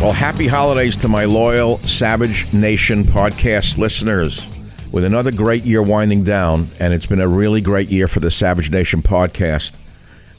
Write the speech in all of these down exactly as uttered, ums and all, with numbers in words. Well, happy holidays to my loyal Savage Nation podcast listeners. With another great year winding down, and it's been a really great year for the Savage Nation podcast.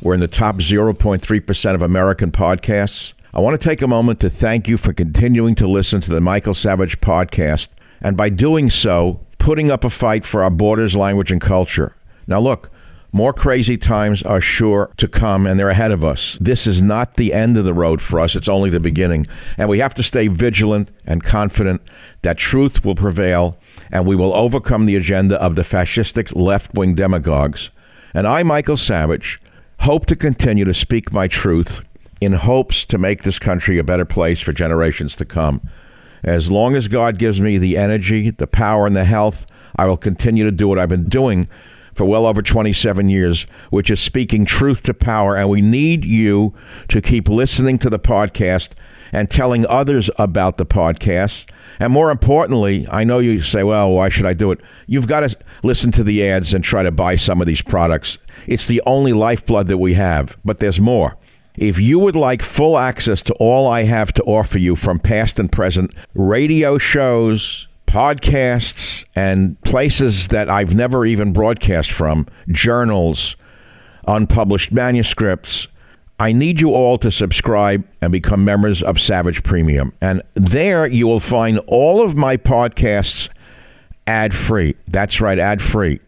We're in the top zero point three percent of American podcasts. I want to take a moment to thank you for continuing to listen to the Michael Savage podcast, and by doing so, putting up a fight for our borders, language, and culture. Now look, more crazy times are sure to come, and they're ahead of us. This is not the end of the road for us. It's only the beginning. And we have to stay vigilant and confident that truth will prevail, and we will overcome the agenda of the fascistic left-wing demagogues. And I, Michael Savage, hope to continue to speak my truth in hopes to make this country a better place for generations to come. As long as God gives me the energy, the power, and the health, I will continue to do what I've been doing for well over twenty-seven years, which is speaking truth to power. And we need you to keep listening to the podcast and telling others about the podcast. And more importantly, I know you say, well, why should I do it? You've got to listen to the ads and try to buy some of these products. It's the only lifeblood that we have, but there's more. If you would like full access to all I have to offer you from past and present radio shows, podcasts, and places that I've never even broadcast from, journals, unpublished manuscripts, I need you all to subscribe and become members of Savage Premium. And there you will find all of my podcasts ad-free. That's right, ad-free.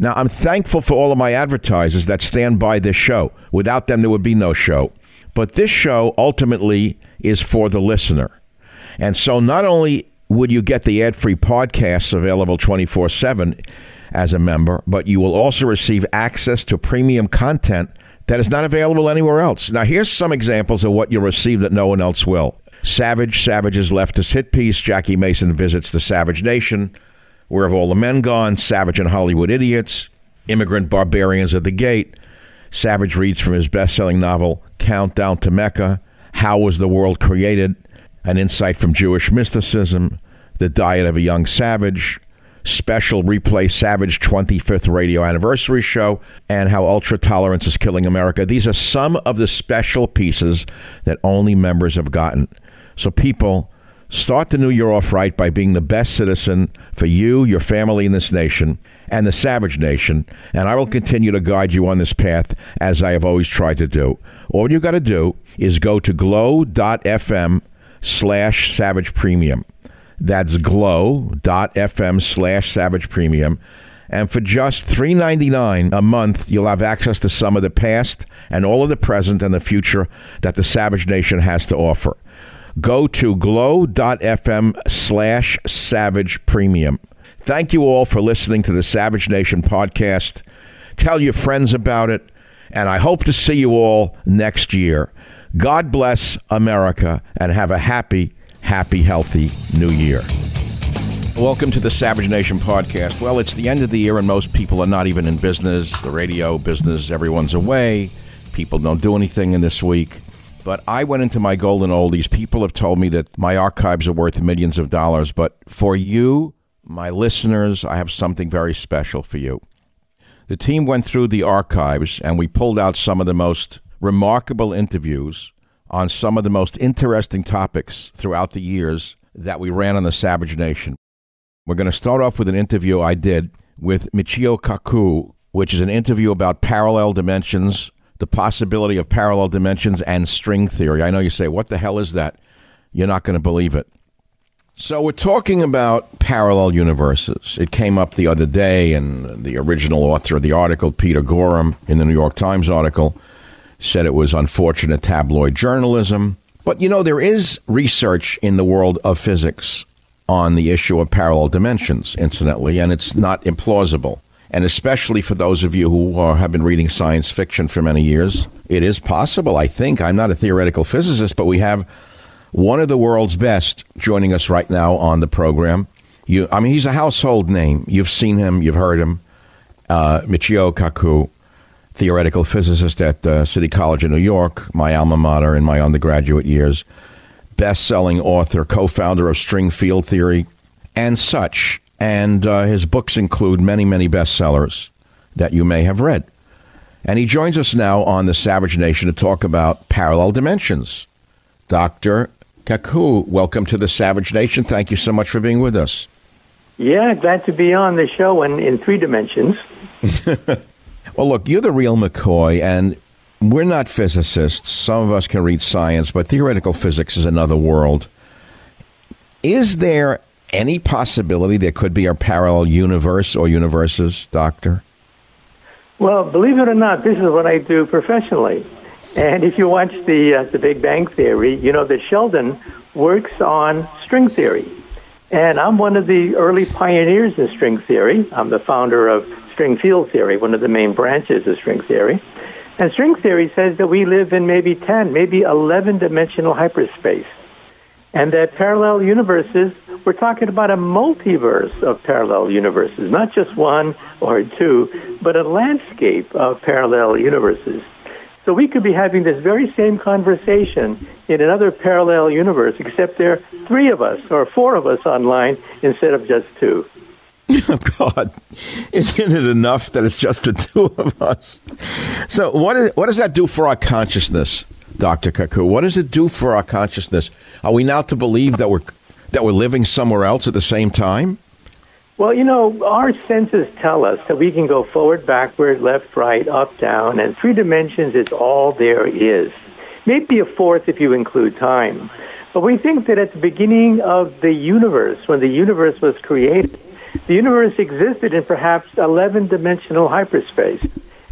Now, I'm thankful for all of my advertisers that stand by this show. Without them, there would be no show. But this show ultimately is for the listener. And so not only would you get the ad-free podcasts available twenty-four seven as a member, but you will also receive access to premium content that is not available anywhere else. Now, here's some examples of what you'll receive that no one else will. Savage, Savage's Leftist Hit Piece, Jackie Mason Visits the Savage Nation, Where Have All the Men Gone, Savage and Hollywood Idiots, Immigrant Barbarians at the Gate, Savage reads from his best-selling novel, Countdown to Mecca, How Was the World Created?, An Insight from Jewish Mysticism, The Diet of a Young Savage, Special Replay Savage twenty-fifth Radio Anniversary Show, and How Ultra-Tolerance is Killing America. These are some of the special pieces that only members have gotten. So people, start the new year off right by being the best citizen for you, your family in this nation, and the Savage Nation, and I will continue to guide you on this path as I have always tried to do. All you got to do is go to glow dot f m slash Savage Premium. That's glow dot f m slash Savage Premium. And for just three dollars and ninety-nine cents a month, you'll have access to some of the past and all of the present and the future that the Savage Nation has to offer. Go to glow dot f m slash savage premium. Thank you all for listening to the Savage Nation podcast. Tell your friends about it, and I hope to see you all next year. God bless America, and have a happy, happy, healthy new year. Welcome to the Savage Nation podcast. Well, it's the end of the year, and most people are not even in business. The radio business, everyone's away. People don't do anything in this week. But I went into my golden oldies. People have told me that my archives are worth millions of dollars. But for you, my listeners, I have something very special for you. The team went through the archives, and we pulled out some of the most remarkable interviews on some of the most interesting topics throughout the years that we ran on the Savage Nation. We're going to start off with an interview I did with Michio Kaku, which is an interview about parallel dimensions, the possibility of parallel dimensions and string theory. I know you say, what the hell is that? You're not going to believe it. So we're talking about parallel universes. It came up the other day, and the original author of the article, Peter Gorham, in the New York Times article, said it was unfortunate tabloid journalism. But, you know, there is research in the world of physics on the issue of parallel dimensions, incidentally, and it's not implausible. And especially for those of you who uh, have been reading science fiction for many years, it is possible, I think. I'm not a theoretical physicist, but we have one of the world's best joining us right now on the program. You, I mean, he's a household name. You've seen him. You've heard him. Uh, Michio Kaku, theoretical physicist at uh, City College of New York, my alma mater in my undergraduate years. Best-selling author, co-founder of string field theory, and such. And uh, his books include many, many bestsellers that you may have read. And he joins us now on the Savage Nation to talk about parallel dimensions. Doctor Kaku, welcome to the Savage Nation. Thank you so much for being with us. Yeah, glad to be on the show in, in three dimensions. Well, look, you're the real McCoy, and we're not physicists. Some of us can read science, but theoretical physics is another world. Is there any possibility there could be a parallel universe or universes, Doctor? Well, believe it or not, this is what I do professionally. And if you watch the uh, the Big Bang Theory, you know that Sheldon works on string theory. And I'm one of the early pioneers in string theory. I'm the founder of string field theory, one of the main branches of string theory. And string theory says that we live in maybe ten, maybe eleven-dimensional hyperspace, and that parallel universes, we're talking about a multiverse of parallel universes, not just one or two, but a landscape of parallel universes. So we could be having this very same conversation in another parallel universe, except there are three of us or four of us online instead of just two. Oh, God, isn't it enough that it's just the two of us? So what is, what does that do for our consciousness, Doctor Kaku? What does it do for our consciousness? Are we now to believe that we're that we're living somewhere else at the same time? Well, you know, our senses tell us that we can go forward, backward, left, right, up, down, and three dimensions is all there is. Maybe a fourth if you include time. But we think that at the beginning of the universe, when the universe was created, the universe existed in perhaps eleven-dimensional hyperspace,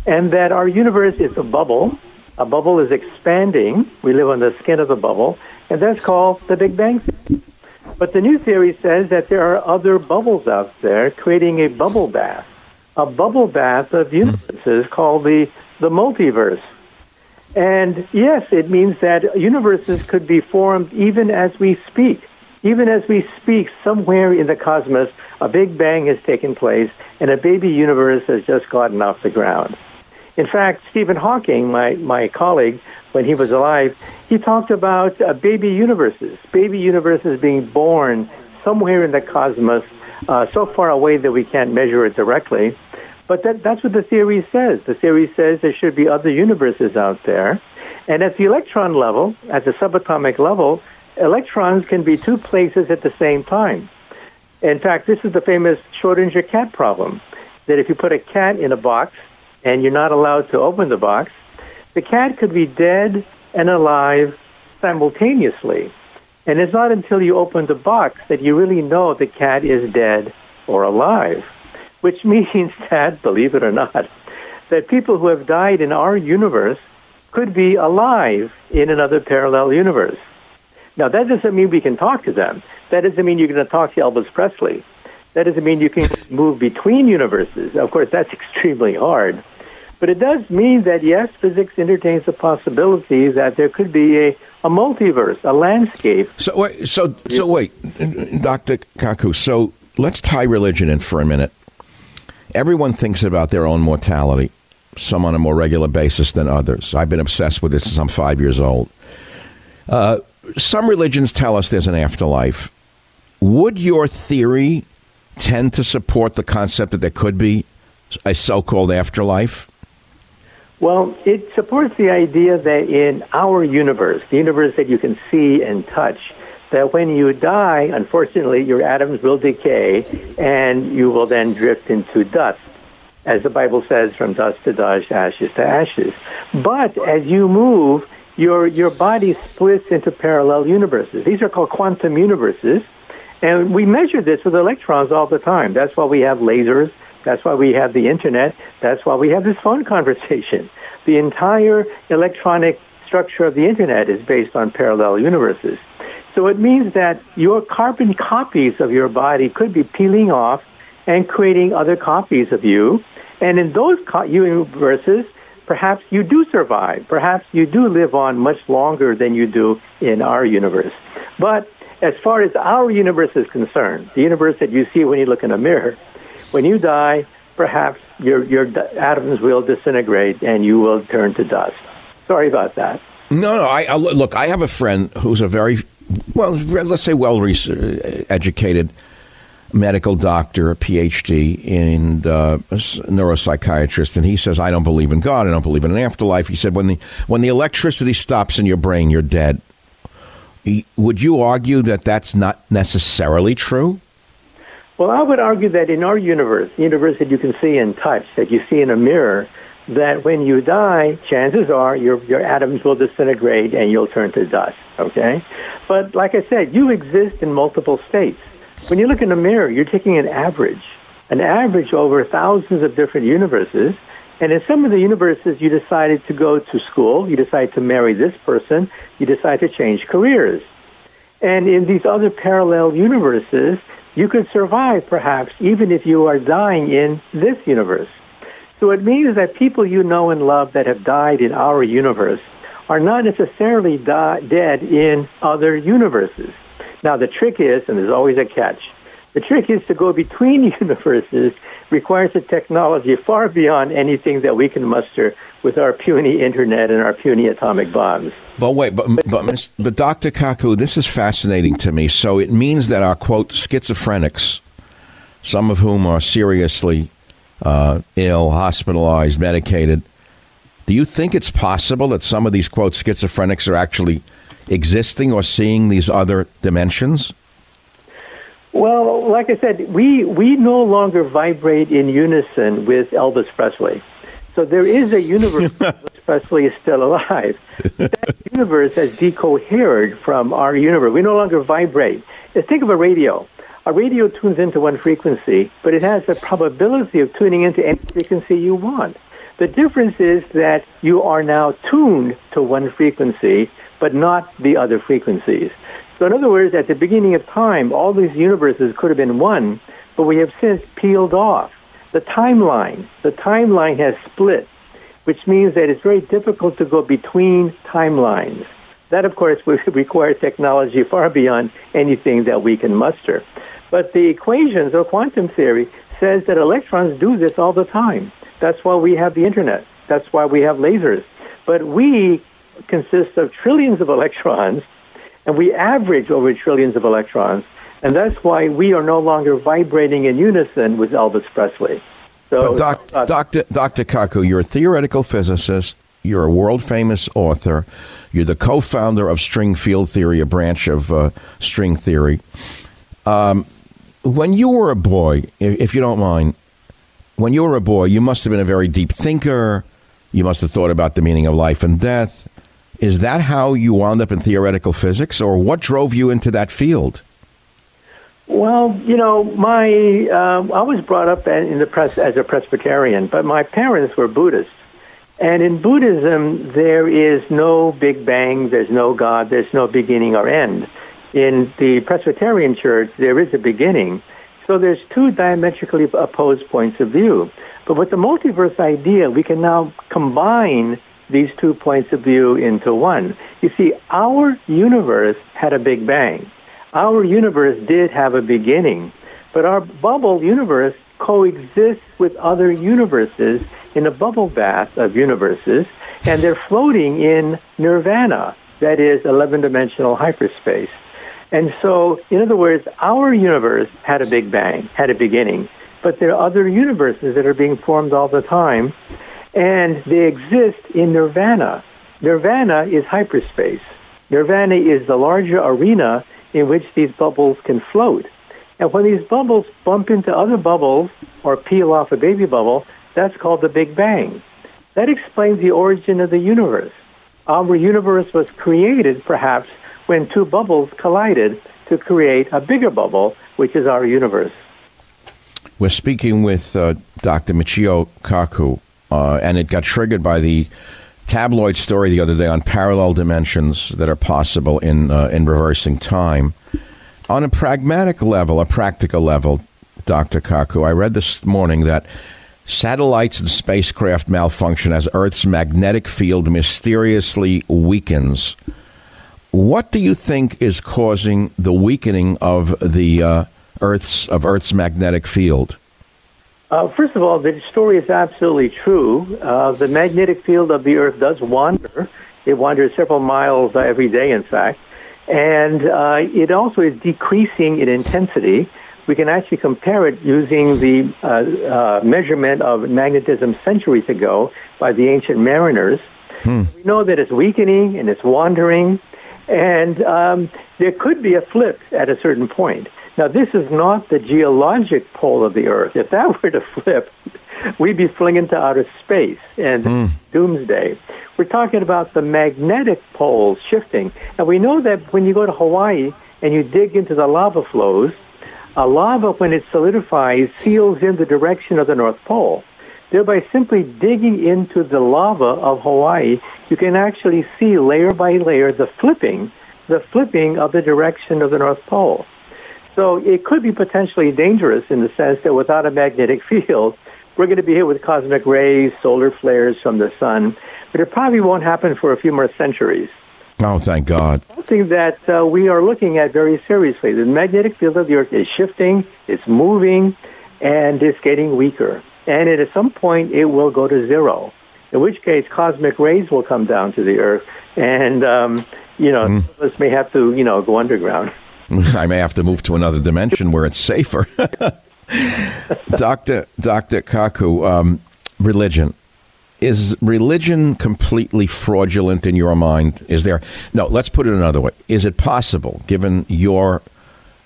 and that our universe is a bubble. A bubble is expanding. We live on the skin of the bubble, and that's called the Big Bang Theory. But the new theory says that there are other bubbles out there creating a bubble bath, a bubble bath of universes called the, the multiverse. And yes, it means that universes could be formed even as we speak. Even as we speak, somewhere in the cosmos, a Big Bang has taken place, and a baby universe has just gotten off the ground. In fact, Stephen Hawking, my, my colleague, when he was alive, he talked about uh, baby universes, baby universes being born somewhere in the cosmos, uh, so far away that we can't measure it directly. But that, that's what the theory says. The theory says there should be other universes out there. And at the electron level, at the subatomic level, electrons can be two places at the same time. In fact, this is the famous Schrödinger cat problem, that if you put a cat in a box and you're not allowed to open the box, the cat could be dead and alive simultaneously. And it's not until you open the box that you really know the cat is dead or alive. which means that, believe it or not, that people who have died in our universe could be alive in another parallel universe. Now, that doesn't mean we can talk to them. That doesn't mean you're going to talk to Elvis Presley. That doesn't mean you can move between universes. Of course, that's extremely hard. But it does mean that, yes, physics entertains the possibility that there could be a, a multiverse, a landscape. So wait, so, so wait, Doctor Kaku, so let's tie religion in for a minute. Everyone thinks about their own mortality, some on a more regular basis than others. I've been obsessed with this since I'm five years old. Uh, some religions tell us there's an afterlife. Would your theory tend to support the concept that there could be a so-called afterlife? Well, it supports the idea that in our universe, the universe that you can see and touch, that when you die, unfortunately, your atoms will decay and you will then drift into dust. As the Bible says, from dust to dust, ashes to ashes. But as you move, your your body splits into parallel universes. These are called quantum universes. And we measure this with electrons all the time. That's why we have lasers. That's why we have the internet. That's why we have this phone conversation. The entire electronic structure of the internet is based on parallel universes. So it means that your carbon copies of your body could be peeling off and creating other copies of you. And in those co- universes, perhaps you do survive. Perhaps you do live on much longer than you do in our universe. But as far as our universe is concerned, the universe that you see when you look in a mirror, when you die, perhaps your your atoms will disintegrate and you will turn to dust. Sorry about that. No, no. I, I look. I have a friend who's a very well, let's say, well educated medical doctor, a P H D, and uh, a neuropsychiatrist, and he says, "I don't believe in God. I don't believe in an afterlife." He said, "When the when the electricity stops in your brain, you're dead." Would you argue that that's not necessarily true? Well, I would argue that in our universe, the universe that you can see and touch, that you see in a mirror, that when you die, chances are your your atoms will disintegrate and you'll turn to dust, okay? But like I said, you exist in multiple states. When you look in a mirror, you're taking an average, an average over thousands of different universes. And in some of the universes, you decided to go to school, you decide to marry this person, you decide to change careers. And in these other parallel universes, you could survive, perhaps, even if you are dying in this universe. So it means that people you know and love that have died in our universe are not necessarily die- dead in other universes. Now, the trick is, and there's always a catch, the trick is to go between universes requires a technology far beyond anything that we can muster with our puny internet and our puny atomic bombs. But wait, but but, but Doctor Kaku, this is fascinating to me. So it means that our, quote, schizophrenics, some of whom are seriously uh, ill, hospitalized, medicated, do you think it's possible that some of these, quote, schizophrenics are actually existing or seeing these other dimensions? Well, like I said, we, we no longer vibrate in unison with Elvis Presley. So there is a universe where Elvis Presley is still alive. That universe has decohered from our universe. We no longer vibrate. Just think of a radio. A radio tunes into one frequency, but it has the probability of tuning into any frequency you want. The difference is that you are now tuned to one frequency, but not the other frequencies. So in other words, at the beginning of time, all these universes could have been one, but we have since peeled off. The timeline, the timeline has split, which means that it's very difficult to go between timelines. That, of course, would require technology far beyond anything that we can muster. But the equations of quantum theory says that electrons do this all the time. That's why we have the internet. That's why we have lasers. But we consist of trillions of electrons, and we average over trillions of electrons, and that's why we are no longer vibrating in unison with Elvis Presley. So, doc, uh, Doctor Doctor Kaku, you're a theoretical physicist, you're a world-famous author, you're the co-founder of string field theory, a branch of uh, string theory. Um, when you were a boy, if, if you don't mind, when you were a boy, you must have been a very deep thinker. You must have thought about the meaning of life and death. Is that how you wound up in theoretical physics, or what drove you into that field? Well, you know, my uh, I was brought up in the press as a Presbyterian, but my parents were Buddhists. And in Buddhism, there is no Big Bang, there's no God, there's no beginning or end. In the Presbyterian Church, there is a beginning. So there's two diametrically opposed points of view. But with the multiverse idea, we can now combine these two points of view into one. You see, our universe had a Big Bang. Our universe did have a beginning, but our bubble universe coexists with other universes in a bubble bath of universes, and they're floating in nirvana, that is eleven-dimensional hyperspace. And so, in other words, our universe had a Big Bang, had a beginning, but there are other universes that are being formed all the time, and they exist in nirvana. Nirvana is hyperspace. Nirvana is the larger arena in which these bubbles can float. And when these bubbles bump into other bubbles or peel off a baby bubble, that's called the Big Bang. That explains the origin of the universe. Our universe was created, perhaps, when two bubbles collided to create a bigger bubble, which is our universe. We're speaking with uh, Doctor Michio Kaku, uh, and it got triggered by the tabloid story the other day on parallel dimensions that are possible in uh, in reversing time. On a pragmatic level, a practical level, Doctor Kaku, I read this morning that satellites and spacecraft malfunction as Earth's magnetic field mysteriously weakens. What do you think is causing the weakening of the uh, Earth's of Earth's magnetic field? Uh, first of all, the story is absolutely true. Uh, the magnetic field of the Earth does wander. It wanders several miles uh, every day, in fact. And uh, it also is decreasing in intensity. We can actually compare it using the uh, uh, measurement of magnetism centuries ago by the ancient mariners. Hmm. We know that it's weakening and it's wandering, and um, there could be a flip at a certain point. Now, this is not the geologic pole of the Earth. If that were to flip, we'd be flinging to outer space and hmm. doomsday. We're talking about the magnetic poles shifting. And we know that when you go to Hawaii and you dig into the lava flows, a lava, when it solidifies, seals in the direction of the North Pole. Thereby simply digging into the lava of Hawaii, you can actually see layer by layer the flipping, the flipping of the direction of the North Pole. So it could be potentially dangerous in the sense that without a magnetic field, we're going to be hit with cosmic rays, solar flares from the sun, but it probably won't happen for a few more centuries. Oh, thank God. It's something that uh, we are looking at very seriously. The magnetic field of the Earth is shifting, it's moving, and it's getting weaker. And at some point, it will go to zero, in which case cosmic rays will come down to the Earth, and, um, you know, mm. some of us may have to, you know, go underground. I may have to move to another dimension where it's safer. Doctor Doctor Kaku, um, religion. Is religion completely fraudulent in your mind? Is there no? Let's put it another way. Is it possible, given your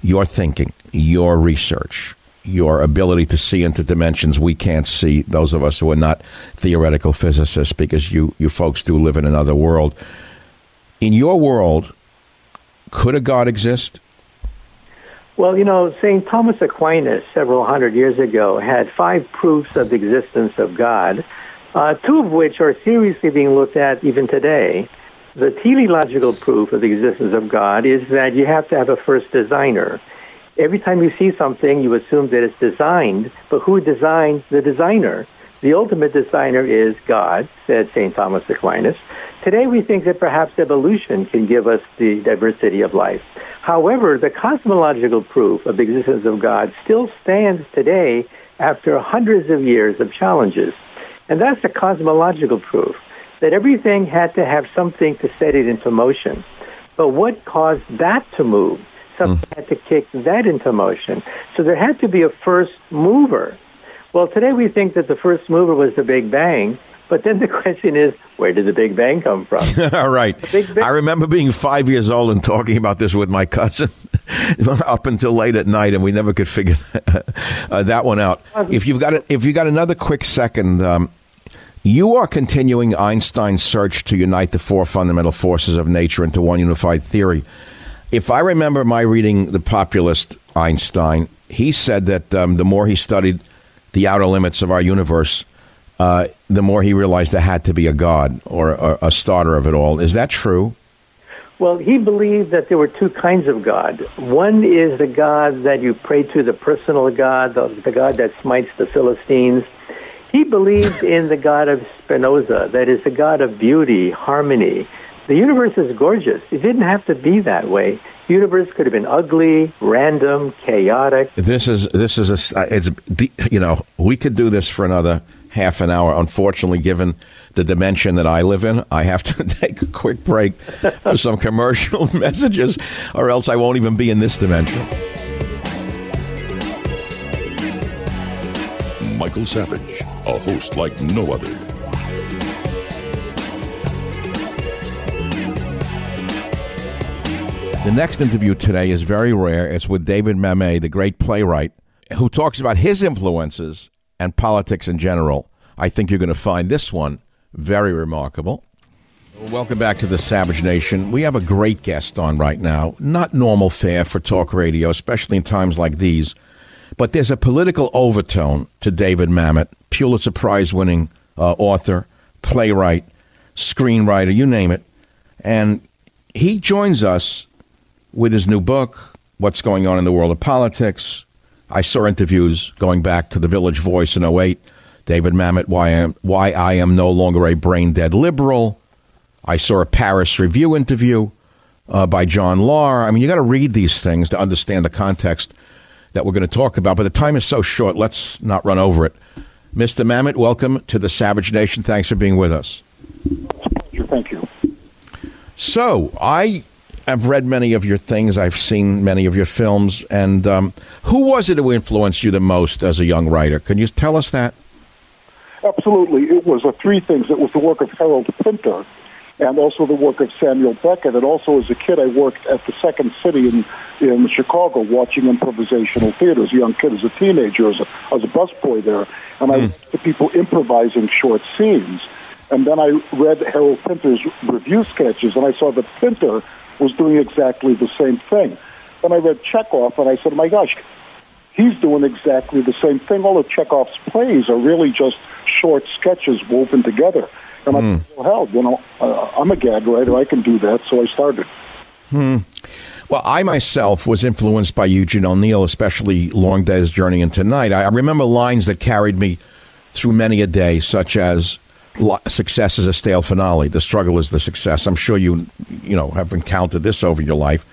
your thinking, your research, your ability to see into dimensions we can't see? Those of us who are not theoretical physicists, because you you folks do live in another world. In your world, could a God exist? Well, you know, Saint Thomas Aquinas, several hundred years ago, had five proofs of the existence of God. Uh, two of which are seriously being looked at even today. The teleological proof of the existence of God is that you have to have a first designer. Every time you see something, you assume that it's designed, but who designed the designer? The ultimate designer is God, said Saint Thomas Aquinas. Today we think that perhaps evolution can give us the diversity of life. However, the cosmological proof of the existence of God still stands today after hundreds of years of challenges. And that's the cosmological proof, that everything had to have something to set it into motion. But what caused that to move? Something mm. had to kick that into motion. So there had to be a first mover. Well, today we think that the first mover was the Big Bang, but then the question is, where did the Big Bang come from? All right. I remember being five years old and talking about this with my cousin up until late at night, and we never could figure that, uh, that one out. If you've got, a, if you've got another quick second... Um, You are continuing Einstein's search to unite the four fundamental forces of nature into one unified theory. If I remember my reading The Populist Einstein, he said that um, the more he studied the outer limits of our universe, uh, the more he realized there had to be a God or a, a starter of it all. Is that true? Well, he believed that there were two kinds of God. One is the God that you pray to, the personal God, the, the God that smites the Philistines. He believed in the God of Spinoza, that is the God of beauty, harmony. The universe is gorgeous. It didn't have to be that way. The universe could have been ugly, random, chaotic. This is, this is a, it's, you know, we could do this for another half an hour. Unfortunately, given the dimension that I live in, I have to take a quick break for some commercial messages, or else I won't even be in this dimension. Michael Savage, a host like no other. The next interview today is very rare. It's with David Mamet, the great playwright, who talks about his influences and politics in general. I think you're going to find this one very remarkable. Welcome back to the Savage Nation. We have a great guest on right now. Not normal fare for talk radio, especially in times like these. But there's a political overtone to David Mamet, Pulitzer Prize-winning uh, author, playwright, screenwriter, you name it. And he joins us with his new book, What's Going On in the World of Politics. I saw interviews going back to the Village Voice in oh eight, David Mamet, Why I Am, Why I Am No Longer a Brain-Dead Liberal. I saw a Paris Review interview uh, by John Lahr. I mean, you got to read these things to understand the context that we're going to talk about, but the time is so short, let's not run over it. Mister Mamet, welcome to the Savage Nation. Thanks for being with us. Thank you. So, I... I've read many of your things. I've seen many of your films. And um, who was it who influenced you the most as a young writer? Can you tell us that? Absolutely. It was uh, three things. It was the work of Harold Pinter and also the work of Samuel Beckett. And also as a kid, I worked at the Second City in, in Chicago watching improvisational theater as a young kid, as a teenager, as a, as a busboy there. And mm. I watched the people improvising short scenes. And then I read Harold Pinter's review sketches, and I saw that Pinter was doing exactly the same thing. Then I read Chekhov, and I said, my gosh, he's doing exactly the same thing. All of Chekhov's plays are really just short sketches woven together. And mm. I thought, well, hell, you know, uh, I'm a gag writer. I can do that, so I started. Hmm. Well, I myself was influenced by Eugene O'Neill, especially Long Day's Journey into Night. I remember lines that carried me through many a day, such as, success is a stale finale. The struggle is the success. I'm sure you, you know, have encountered this over your life.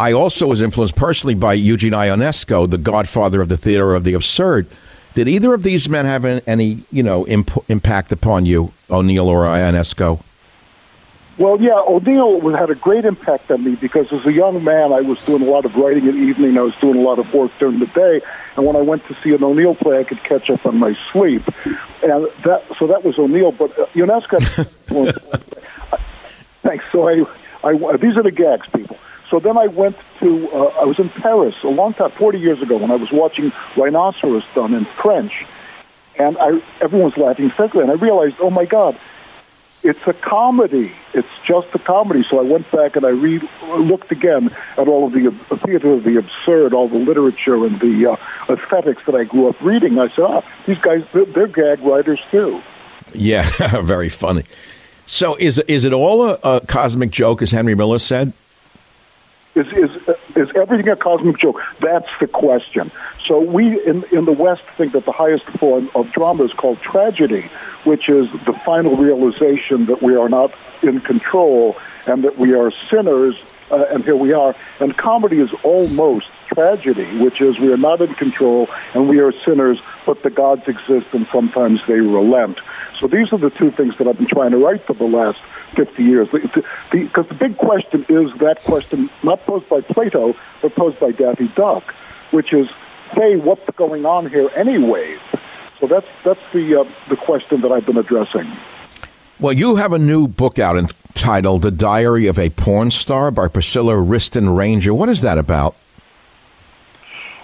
I also was influenced personally by Eugene Ionesco, the godfather of the theater of the absurd. Did either of these men have any, you know, imp- impact upon you, O'Neill or Ionesco? Well, yeah, O'Neill had a great impact on me because as a young man, I was doing a lot of writing at evening. I was doing a lot of work during the day. And when I went to see an O'Neill play, I could catch up on my sleep. And that, so that was O'Neill. But uh, Ionesco... well, thanks. So I, I, these are the gags, people. So then I went to... Uh, I was in Paris a long time, forty years ago, when I was watching Rhinoceros done in French. And I, everyone's laughing frankly. And I realized, oh, my God, it's a comedy. It's just a comedy. So I went back and I re- looked again at all of the uh, theater of the absurd, all the literature and the uh, aesthetics that I grew up reading. I said, ah, these guys, they're, they're gag writers too. Yeah, very funny. So is is it all a, a cosmic joke, as Henry Miller said? Is, is, is everything a cosmic joke? That's the question. So we in, in the West think that the highest form of drama is called tragedy, which is the final realization that we are not in control and that we are sinners, uh, and here we are. And comedy is almost tragedy, which is we are not in control and we are sinners, but the gods exist and sometimes they relent. So these are the two things that I've been trying to write for the last fifty years. Because the, the, the big question is that question, not posed by Plato, but posed by Daffy Duck, which is, hey, what's going on here anyways? So that's that's the uh, the question that I've been addressing. Well, you have a new book out entitled The Diary of a Porn Star by Priscilla Wriston-Ranger. What is that about?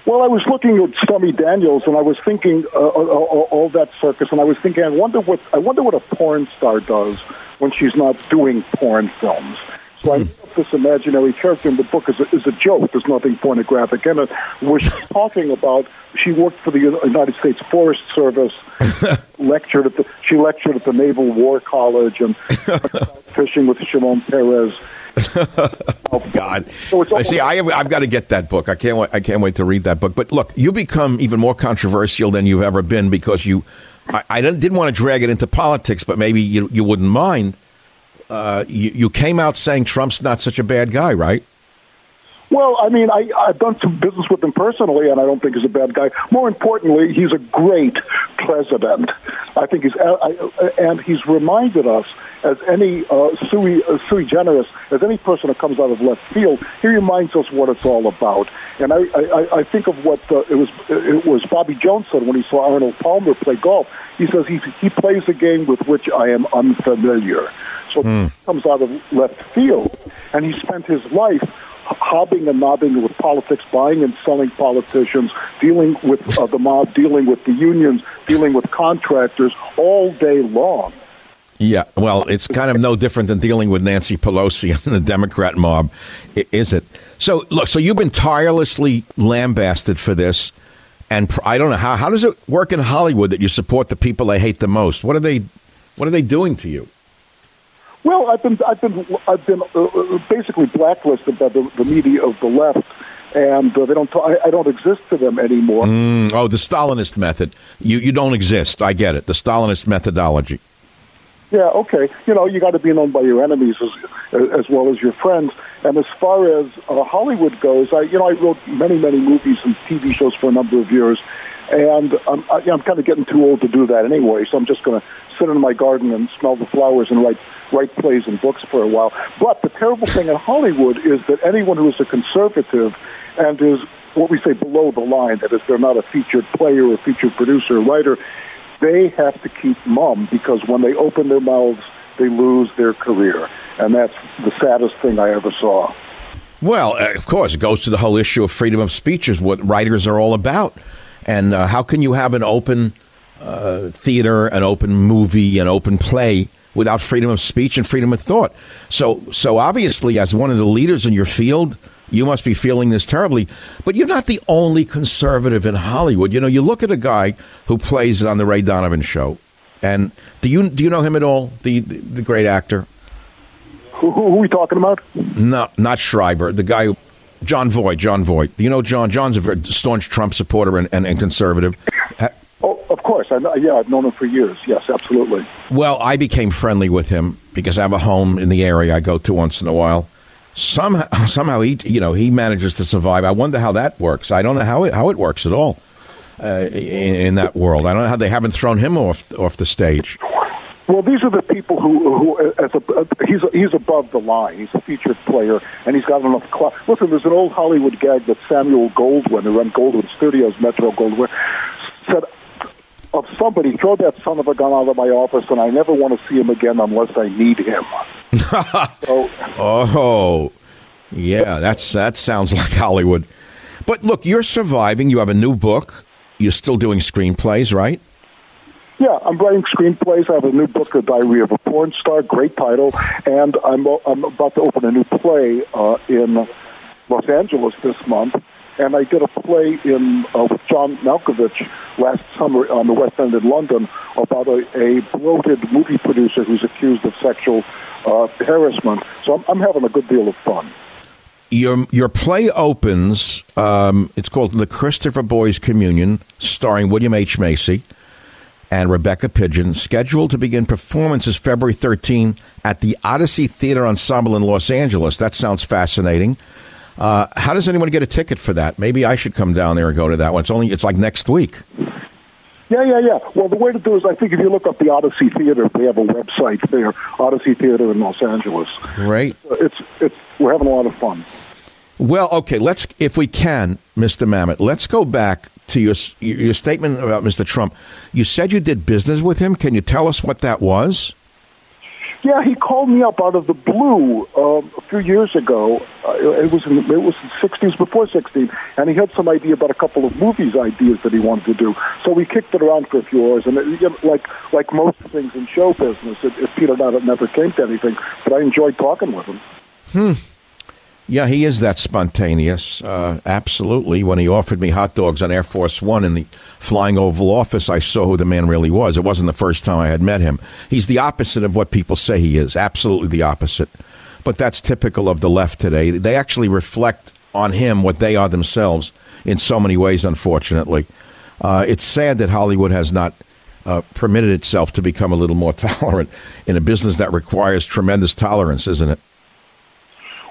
Well, I was looking at Stormy Daniels, and I was thinking uh, all, all that circus, and I was thinking, I wonder what I wonder what a porn star does when she's not doing porn films. So I thought this imaginary character in the book is a, is a joke. There's nothing pornographic in it. We're talking about, she worked for the United States Forest Service, lectured at the, she lectured at the Naval War College, and fishing with Shimon Peres. Oh God! So I see. I have, I've got to get that book. I can't. Wait, I can't wait to read that book. But look, you become even more controversial than you've ever been because you. I, I didn't, didn't want to drag it into politics, but maybe you you wouldn't mind. Uh, you, you came out saying Trump's not such a bad guy, right? Well, I mean, I, I've done some business with him personally, and I don't think he's a bad guy. More importantly, he's a great president. I think he's, I, and he's reminded us, as any uh, sui, uh, sui generis, as any person that comes out of left field, he reminds us what it's all about. And I, I, I think of what uh, it was. It was Bobby Jones said when he saw Arnold Palmer play golf. He says he he plays a game with which I am unfamiliar. So mm. he comes out of left field, and he spent his life hobbing and nobbing with politics, buying and selling politicians, dealing with uh, the mob, dealing with the unions, dealing with contractors all day long. Yeah, well, it's kind of no different than dealing with Nancy Pelosi and the Democrat mob, is it? So, look, so you've been tirelessly lambasted for this, and I don't know how. How does it work in Hollywood that you support the people they hate the most? What are they, what are they doing to you? Well, I've been, I've been, I've been uh, basically blacklisted by the, the media of the left, and uh, they don't. T- I, I don't exist to them anymore. Mm, oh, the Stalinist method. You, you don't exist. I get it. The Stalinist methodology. Yeah. Okay. You know, you got to be known by your enemies as, as well as your friends. And as far as uh, Hollywood goes, I, you know, I wrote many, many movies and T V shows for a number of years, and I'm, I, I'm kind of getting too old to do that anyway. So I'm just going to sit in my garden and smell the flowers and write write plays and books for a while. But the terrible thing in Hollywood is that anyone who is a conservative and is what we say below the line, that is, they're not a featured player or featured producer or writer, they have to keep mum because when they open their mouths, they lose their career. And that's the saddest thing I ever saw. Well, of course, it goes to the whole issue of freedom of speech is what writers are all about. And uh, how can you have an open Uh, theater, an open movie, an open play without freedom of speech and freedom of thought? So so obviously, as one of the leaders in your field, you must be feeling this terribly. But you're not the only conservative in Hollywood. You know, you look at a guy who plays on the Ray Donovan show. And do you do you know him at all? The the, the great actor. Who, who, who are we talking about? No, not Schreiber. The guy who John Voight. John Voight. Do you know John? John's a very staunch Trump supporter and, and, and conservative. Oh, of course. I, yeah, I've known him for years. Yes, absolutely. Well, I became friendly with him because I have a home in the area I go to once in a while. Somehow, somehow he, you know, he manages to survive. I wonder how that works. I don't know how it, how it works at all uh, in, in that world. I don't know how they haven't thrown him off off the stage. Well, these are the people who, who as a, he's he's above the line. He's a featured player, and he's got enough clout. Listen, there's an old Hollywood gag that Samuel Goldwyn, who ran Goldwyn Studios, Metro Goldwyn, said of somebody, throw that son of a gun out of my office, and I never want to see him again unless I need him. So, oh, yeah, that's that sounds like Hollywood. But look, you're surviving. You have a new book. You're still doing screenplays, right? Yeah, I'm writing screenplays. I have a new book, A Diary of a Porn Star, great title, and I'm I'm about to open a new play uh, in Los Angeles this month. And I did a play in uh, with John Malkovich last summer on the West End in London about a, a bloated movie producer who's accused of sexual uh, harassment. So I'm, I'm having a good deal of fun. Your your play opens. Um, it's called The Christopher Boys Communion, starring William H. Macy and Rebecca Pidgeon, scheduled to begin performances February thirteenth at the Odyssey Theater Ensemble in Los Angeles. That sounds fascinating. Uh, how does anyone get a ticket for that? Maybe I should come down there and go to that one. It's only it's like next week. Yeah, yeah, yeah. Well, the way to do is I think if you look up the Odyssey Theater, they have a website there, Odyssey Theater in Los Angeles. Right. It's it's we're having a lot of fun. Well, okay. Let's if we can, Mister Mamet, let's go back to your your statement about Mister Trump. You said you did business with him. Can you tell us what that was? Yeah, he called me up out of the blue um, a few years ago. Uh, it was in, it was in the sixties, before sixteen, and he had some idea about a couple of movies ideas that he wanted to do. So we kicked it around for a few hours, and it, you know, like like most things in show business, it, it petered out. It never came to anything, but I enjoyed talking with him. Hmm. Yeah, he is that spontaneous. Uh, absolutely. When he offered me hot dogs on Air Force One in the flying Oval Office, I saw who the man really was. It wasn't the first time I had met him. He's the opposite of what people say he is. Absolutely the opposite. But that's typical of the left today. They actually reflect on him what they are themselves in so many ways, unfortunately. Uh, it's sad that Hollywood has not uh, permitted itself to become a little more tolerant in a business that requires tremendous tolerance, isn't it?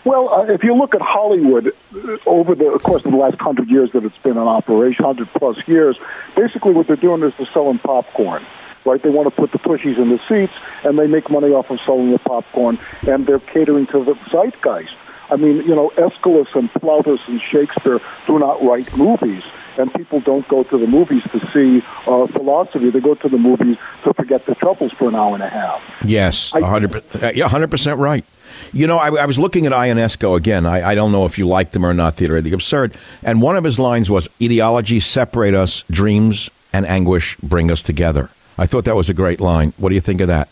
Well, uh, if you look at Hollywood uh, over the course of the last hundred years that it's been in operation, one hundred plus years, basically what they're doing is they're selling popcorn, right? They want to put the pushies in the seats, and they make money off of selling the popcorn, and they're catering to the zeitgeist. I mean, you know, Aeschylus and Plautus and Shakespeare do not write movies, and people don't go to the movies to see uh, philosophy. They go to the movies to forget their troubles for an hour and a half. Yes, one hundred percent, yeah, one hundred percent right. You know, I, I was looking at Ionesco again. I, I don't know if you liked him or not, Theater of the Absurd. And one of his lines was, "Ideologies separate us, dreams and anguish bring us together." I thought that was a great line. What do you think of that?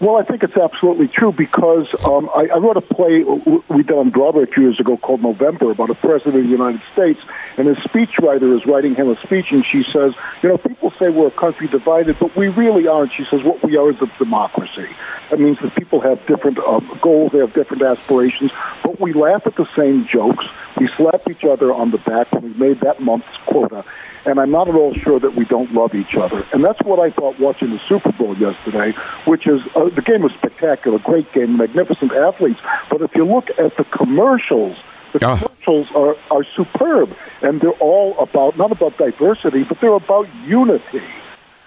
Well, I think it's absolutely true because um, I, I wrote a play we did on Broadway a few years ago called November about a president of the United States, and his speechwriter is writing him a speech, and she says, you know, people say we're a country divided, but we really aren't. She says, what we are is a democracy. That means that people have different uh, goals, they have different aspirations, but we laugh at the same jokes. We slap each other on the back, and we made that month's quota. And I'm not at all sure that we don't love each other. And that's what I thought watching the Super Bowl yesterday, which is, uh, the game was spectacular, great game, magnificent athletes. But if you look at the commercials, the oh. commercials are, are superb. And they're all about, not about diversity, but they're about unity,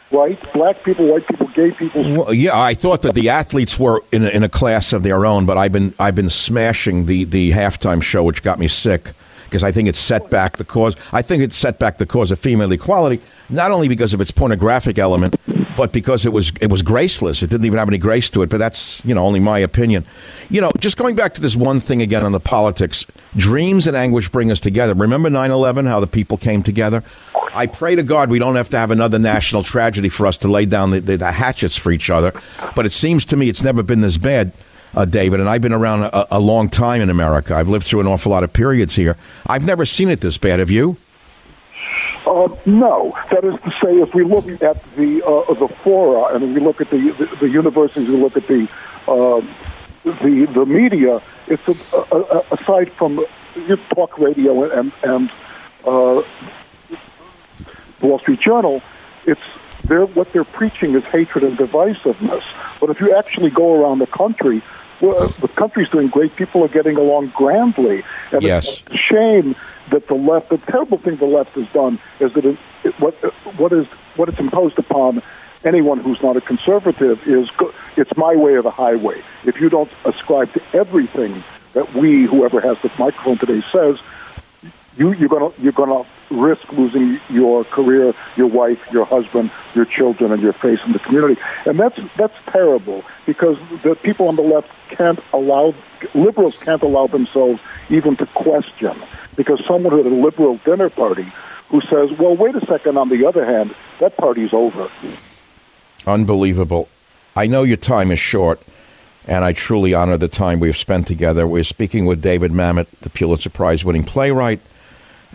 right? Black people, white people, gay people. Well, yeah, I thought that the athletes were in a, in a class of their own, but I've been, I've been smashing the, the halftime show, which got me sick. Because I think it's set back the cause. I think it's set back the cause of female equality, not only because of its pornographic element, but because it was it was graceless. It didn't even have any grace to it. But that's, you know, only my opinion. You know, just going back to this one thing again on the politics, dreams and anguish bring us together. Remember nine eleven, how the people came together? I pray to God we don't have to have another national tragedy for us to lay down the, the, the hatchets for each other. But it seems to me it's never been this bad. Uh, David, and I've been around a, a long time in America. I've lived through an awful lot of periods here. I've never seen it this bad. Have you? Uh, no. That is to say, if we look at the uh, the fora, and if we look at the, the, the universities, we look at the uh, the the media, it's a, a, a, aside from talk radio and, and uh, the Wall Street Journal, it's they're, what they're preaching is hatred and divisiveness. But if you actually go around the country, well, the country's doing great. People are getting along grandly. And yes. It's a shame that the left, the terrible thing the left has done is that it, it, what what is what it's imposed upon anyone who's not a conservative is it's my way or the highway. If you don't ascribe to everything that we, whoever has this microphone today, says, you, you're gonna you're gonna risk losing your career, your wife, your husband, your children, and your face in the community. And that's that's terrible because the people on the left can't allow, liberals can't allow themselves even to question. Because someone at a liberal dinner party who says, well, wait a second, on the other hand, that party's over. Unbelievable. I know your time is short, and I truly honor the time we've spent together. We're speaking with David Mamet, the Pulitzer Prize-winning playwright,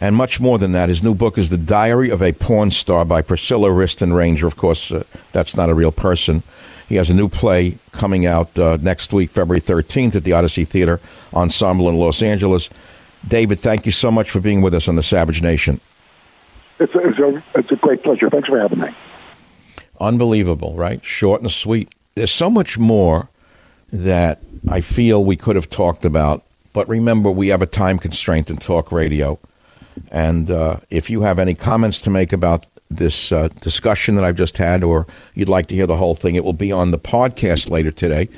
and much more than that. His new book is The Diary of a Porn Star by Priscilla Wriston-Ranger. Of course, uh, that's not a real person. He has a new play coming out uh, next week, February thirteenth, at the Odyssey Theater Ensemble in Los Angeles. David, thank you so much for being with us on The Savage Nation. It's a, it's a, it's a great pleasure. Thanks for having me. Unbelievable, right? Short and sweet. There's so much more that I feel we could have talked about. But remember, we have a time constraint in talk radio. And uh, if you have any comments to make about this uh, discussion that I've just had, or you'd like to hear the whole thing, it will be on the podcast later today,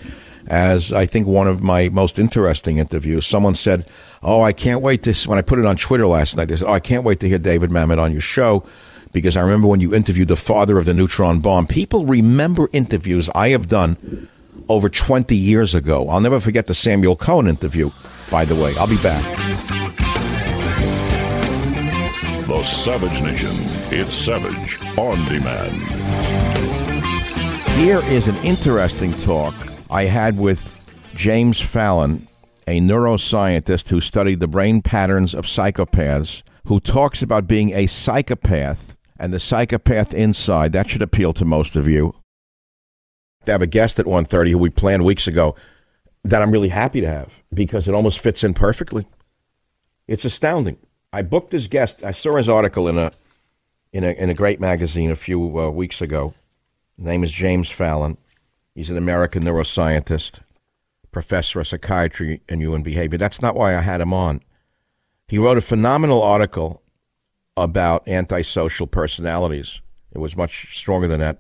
as I think one of my most interesting interviews. Someone said, oh, I can't wait to, when I put it on Twitter last night, they said, oh, I can't wait to hear David Mamet on your show, because I remember when you interviewed the father of the neutron bomb. People remember interviews I have done over twenty years ago. I'll never forget the Samuel Cohen interview, by the way. I'll be back. The Savage Nation. It's Savage on Demand. Here is an interesting talk I had with James Fallon a neuroscientist who studied the brain patterns of psychopaths, who talks about being a psychopath and the psychopath inside. That should appeal to most of you. I have a guest at one thirty who we planned weeks ago that I'm really happy to have because it almost fits in perfectly. It's astounding. I booked this guest. I saw his article in a in a, in a great magazine a few uh, weeks ago. His name is James Fallon. He's an American neuroscientist, professor of psychiatry and human behavior. That's not why I had him on. He wrote a phenomenal article about antisocial personalities. It was much stronger than that.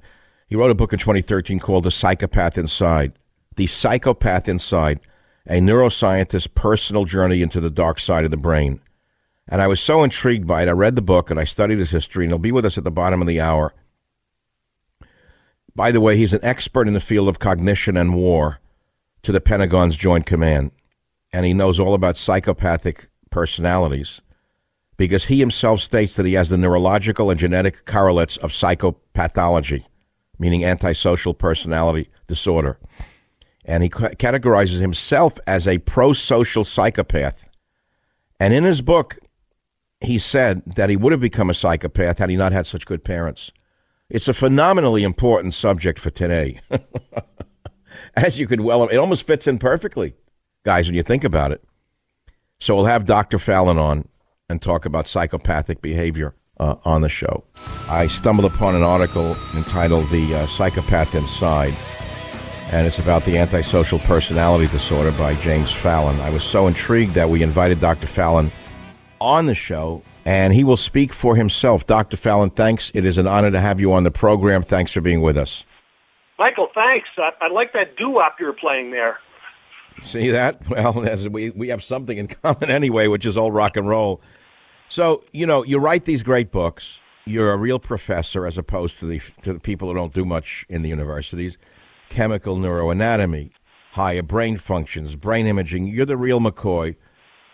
He wrote a book in twenty thirteen called The Psychopath Inside. The Psychopath Inside, a neuroscientist's personal journey into the dark side of the brain. And I was so intrigued by it. I read the book and I studied his history, and he'll be with us at the bottom of the hour. By the way, he's an expert in the field of cognition and war to the Pentagon's Joint Command. And he knows all about psychopathic personalities because he himself states that he has the neurological and genetic correlates of psychopathology, meaning antisocial personality disorder. And he ca- categorizes himself as a pro-social psychopath. And in his book, he said that he would have become a psychopath had he not had such good parents. It's a phenomenally important subject for today. As you could well, it almost fits in perfectly, guys, when you think about it. So we'll have Doctor Fallon on and talk about psychopathic behavior uh, on the show. I stumbled upon an article entitled The uh, Psychopath Inside, and it's about the antisocial personality disorder by James Fallon. I was so intrigued that we invited Doctor Fallon on the show, and he will speak for himself. Doctor Fallon, thanks. It is an honor to have you on the program. Thanks for being with us. Michael, thanks. I, I like that doo-wop you're playing there. See that? Well, as we, we have something in common anyway, which is all rock and roll. So, you know, you write these great books. You're a real professor as opposed to the to the people who don't do much in the universities. Chemical neuroanatomy, higher brain functions, brain imaging. You're the real McCoy.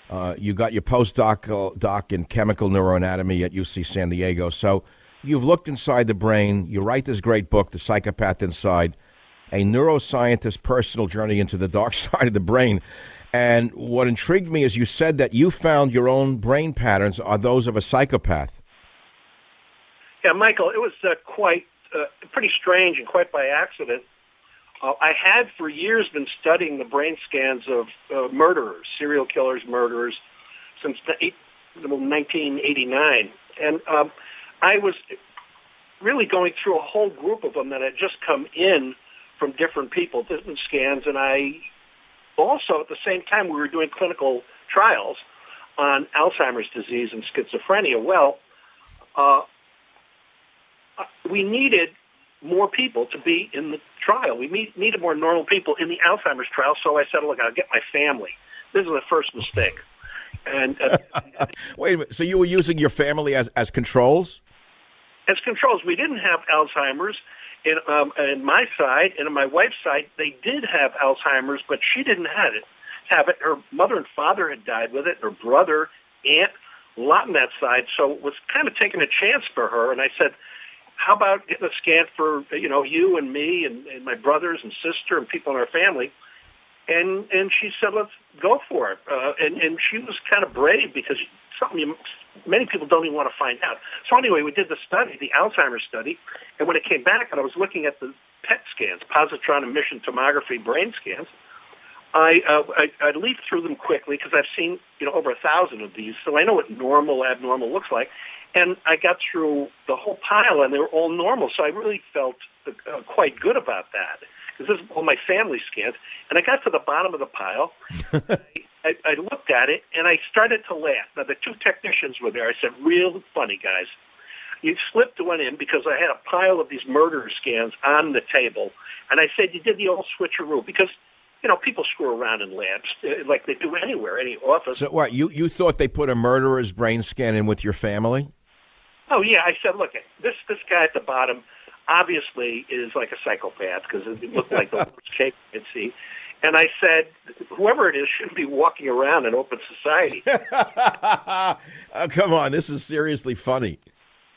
Uh, you got your postdoc doc in chemical neuroanatomy at U C San Diego. So you've looked inside the brain. You write this great book, The Psychopath Inside, a neuroscientist's personal journey into the dark side of the brain. And what intrigued me is you said that you found your own brain patterns are those of a psychopath. Yeah, Michael, it was uh, quite uh, pretty strange and quite by accident. Uh, I had for years been studying the brain scans of uh, murderers, serial killers, murderers, since nineteen eighty-nine. And um, I was really going through a whole group of them that had just come in from different people, different scans. And I also, at the same time, we were doing clinical trials on Alzheimer's disease and schizophrenia. Well, uh, we needed more people to be in the trial. We need, needed more normal people in the Alzheimer's trial, so I said, look, I'll get my family. This is the first mistake. And uh, Wait a minute. So you were using your family as, as controls? As controls. We didn't have Alzheimer's in, um, in my side, and on my wife's side, they did have Alzheimer's, but she didn't have it. Have it. Her mother and father had died with it, her brother, aunt, a lot on that side, so it was kind of taking a chance for her, and I said, how about getting a scan for, you know, you and me and, and my brothers and sister and people in our family? And and she said, let's go for it. Uh, and, and she was kind of brave because something you, many people don't even want to find out. So anyway, we did the study, the Alzheimer's study, and when it came back and I was looking at the P E T scans, positron emission tomography brain scans, I uh, I, I leafed through them quickly because I've seen, you know, over a thousand of these, so I know what normal, abnormal looks like. And I got through the whole pile, and they were all normal, so I really felt uh, quite good about that, because this is all my family scans. And I got to the bottom of the pile. I, I looked at it, and I started to laugh. Now, the two technicians were there. I said, real funny, guys. You slipped one in because I had a pile of these murder scans on the table, and I said, you did the old switcheroo, because, you know, people screw around in labs uh, like they do anywhere, any office. So what, you, you thought they put a murderer's brain scan in with your family? Oh, yeah. I said, look, this this guy at the bottom obviously is like a psychopath because it looked like the worst shape you could see. And I said, whoever it is shouldn't be walking around in open society. Oh, come on. This is seriously funny.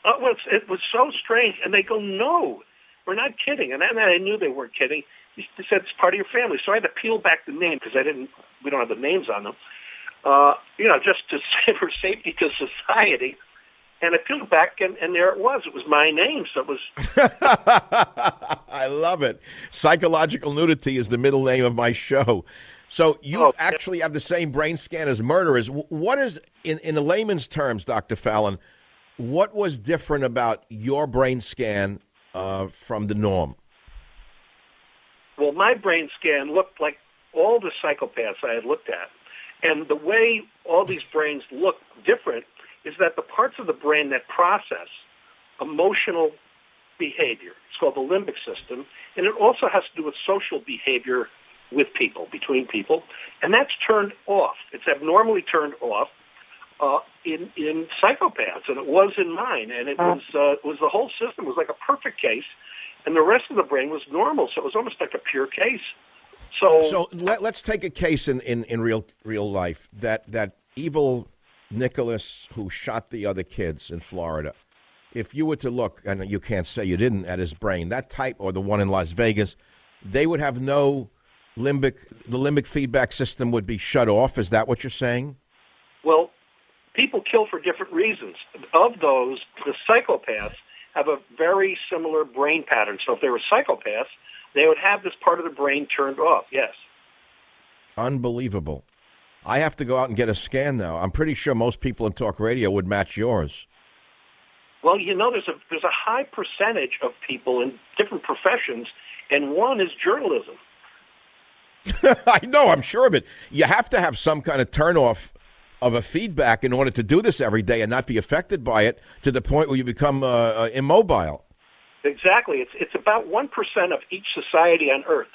Uh, well, it was so strange. And they go, no, were not kidding. And then I knew they weren't kidding. He said, it's part of your family. So I had to peel back the name because I didn't, we don't have the names on them, uh, you know, just to save for safety to society. And I peeled back, and, and there it was. It was my name, so it was... I love it. Psychological nudity is the middle name of my show. So you oh, actually yeah. have the same brain scan as murderers. What is, in, in layman's terms, Doctor Fallon, what was different about your brain scan uh, from the norm? Well, my brain scan looked like all the psychopaths I had looked at. And the way all these brains look different is that the parts of the brain that process emotional behavior, it's called the limbic system, and it also has to do with social behavior with people, between people, and that's turned off. It's abnormally turned off uh, in, in psychopaths, and it was in mine, and it was, uh, it was the whole system. It was like a perfect case, and the rest of the brain was normal, so it was almost like a pure case. So, so let, let's take a case in, in, in real real life, that, that evil... Nicholas, who shot the other kids in Florida, if you were to look, and you can't say you didn't, at his brain, that type, or the one in Las Vegas, they would have no limbic, the limbic feedback system would be shut off. Is that what you're saying? Well, people kill for different reasons. Of those, the psychopaths have a very similar brain pattern. So if they were psychopaths, they would have this part of the brain turned off, yes. Unbelievable. I have to go out and get a scan now. I'm pretty sure most people in talk radio would match yours. Well, you know, there's a there's a high percentage of people in different professions, and one is journalism. I know, I'm sure of it. You have to have some kind of turnoff of a feedback in order to do this every day and not be affected by it to the point where you become uh, immobile. Exactly. It's it's about one percent of each society on Earth.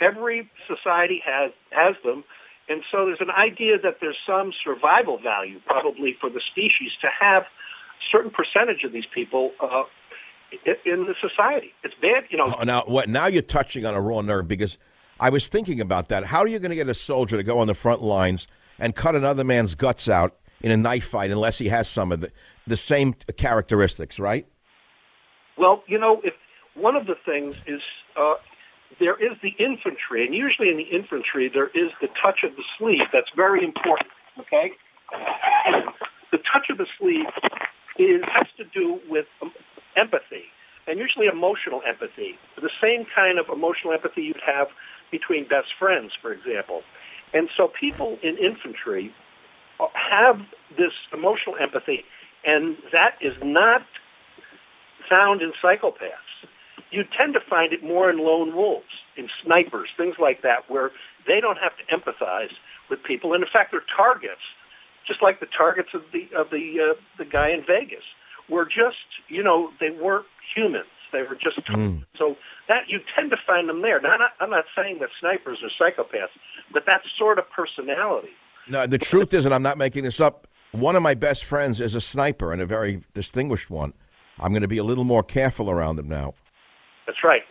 Every society has has them. And so there's an idea that there's some survival value, probably, for the species to have a certain percentage of these people uh, in the society. It's bad, you know. Oh, now, what, now you're touching on a raw nerve, because I was thinking about that. How are you going to get a soldier to go on the front lines and cut another man's guts out in a knife fight unless he has some of the, the same characteristics, right? Well, you know, if one of the things is... Uh, there is the infantry, and usually in the infantry there is the touch of the sleeve. That's very important, okay? And the touch of the sleeve is, has to do with empathy, and usually emotional empathy, the same kind of emotional empathy you'd have between best friends, for example. And so people in infantry have this emotional empathy, and that is not found in psychopaths. You tend to find it more in lone wolves, in snipers, things like that, where they don't have to empathize with people. And, in fact, they're targets, just like the targets of the of the uh, the guy in Vegas, were just, you know, they weren't humans. They were just targets. Mm. So that you tend to find them there. Now, I'm not, I'm not saying that snipers are psychopaths, but that sort of personality. No, the truth is, and I'm not making this up, one of my best friends is a sniper and a very distinguished one. I'm going to be a little more careful around them now. That's right.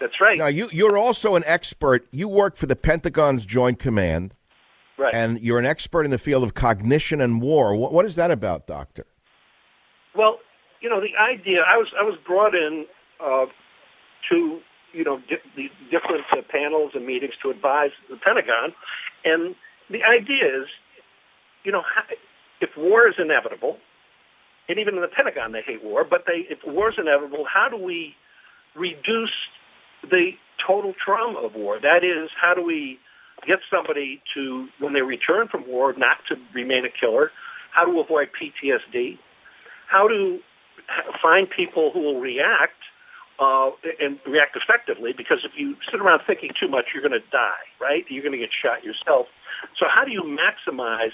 That's right. Now, you, you're also an expert. You work for the Pentagon's Joint Command. Right. And you're an expert in the field of cognition and war. What, what is that about, Doctor? Well, you know, the idea, I was I was brought in uh, to, you know, di the different uh, panels and meetings to advise the Pentagon. And the idea is, you know, how, if war is inevitable, and even in the Pentagon they hate war, but they, if war is inevitable, how do we reduce the total trauma of war? That is, how do we get somebody to, when they return from war, not to remain a killer? How to avoid P T S D? How to find people who will react uh, and react effectively? Because if you sit around thinking too much, you're going to die, right? You're going to get shot yourself. So how do you maximize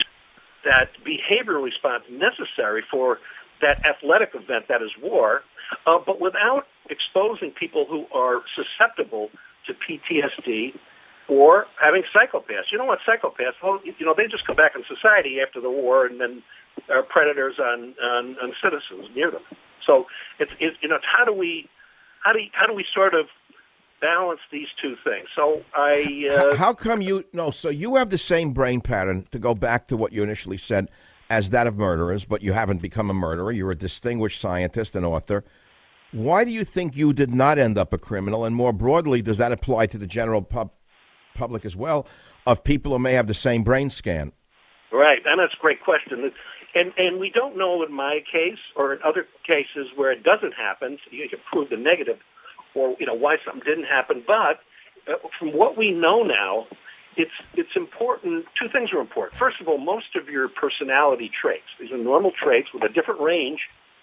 that behavioral response necessary for that athletic event that is war, uh, but without exposing people who are susceptible to P T S D or having psychopaths? You know what, psychopaths, well, you know, they just come back in society after the war and then are predators on, on, on citizens near them. So it's, it's you know, it's how do we how do you, how do we sort of balance these two things? So I uh, how come you no? So you have the same brain pattern, to go back to what you initially said, as that of murderers, but you haven't become a murderer. You're a distinguished scientist and author. Why do you think you did not end up a criminal? And more broadly, does that apply to the general pub public as well, of people who may have the same brain scan? Right, and that's a great question. And and we don't know in my case or in other cases where it doesn't happen, so you can prove the negative or, you know, why something didn't happen. But uh, from what we know now, it's it's important. Two things are important. First of all, most of your personality traits, these are normal traits with a different range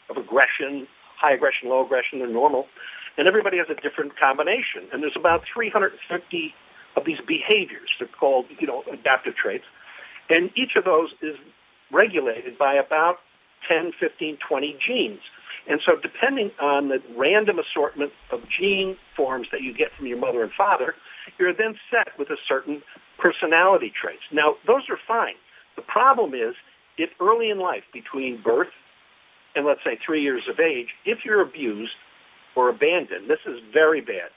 of aggression, high aggression, low aggression, they're normal. And everybody has a different combination. And there's about three hundred fifty of these behaviors. They're called, you know, adaptive traits. And each of those is regulated by about ten, fifteen, twenty genes. And so depending on the random assortment of gene forms that you get from your mother and father, you're then set with a certain personality traits. Now, those are fine. The problem is, if early in life, between birth and, let's say, three years of age, if you're abused or abandoned, this is very bad.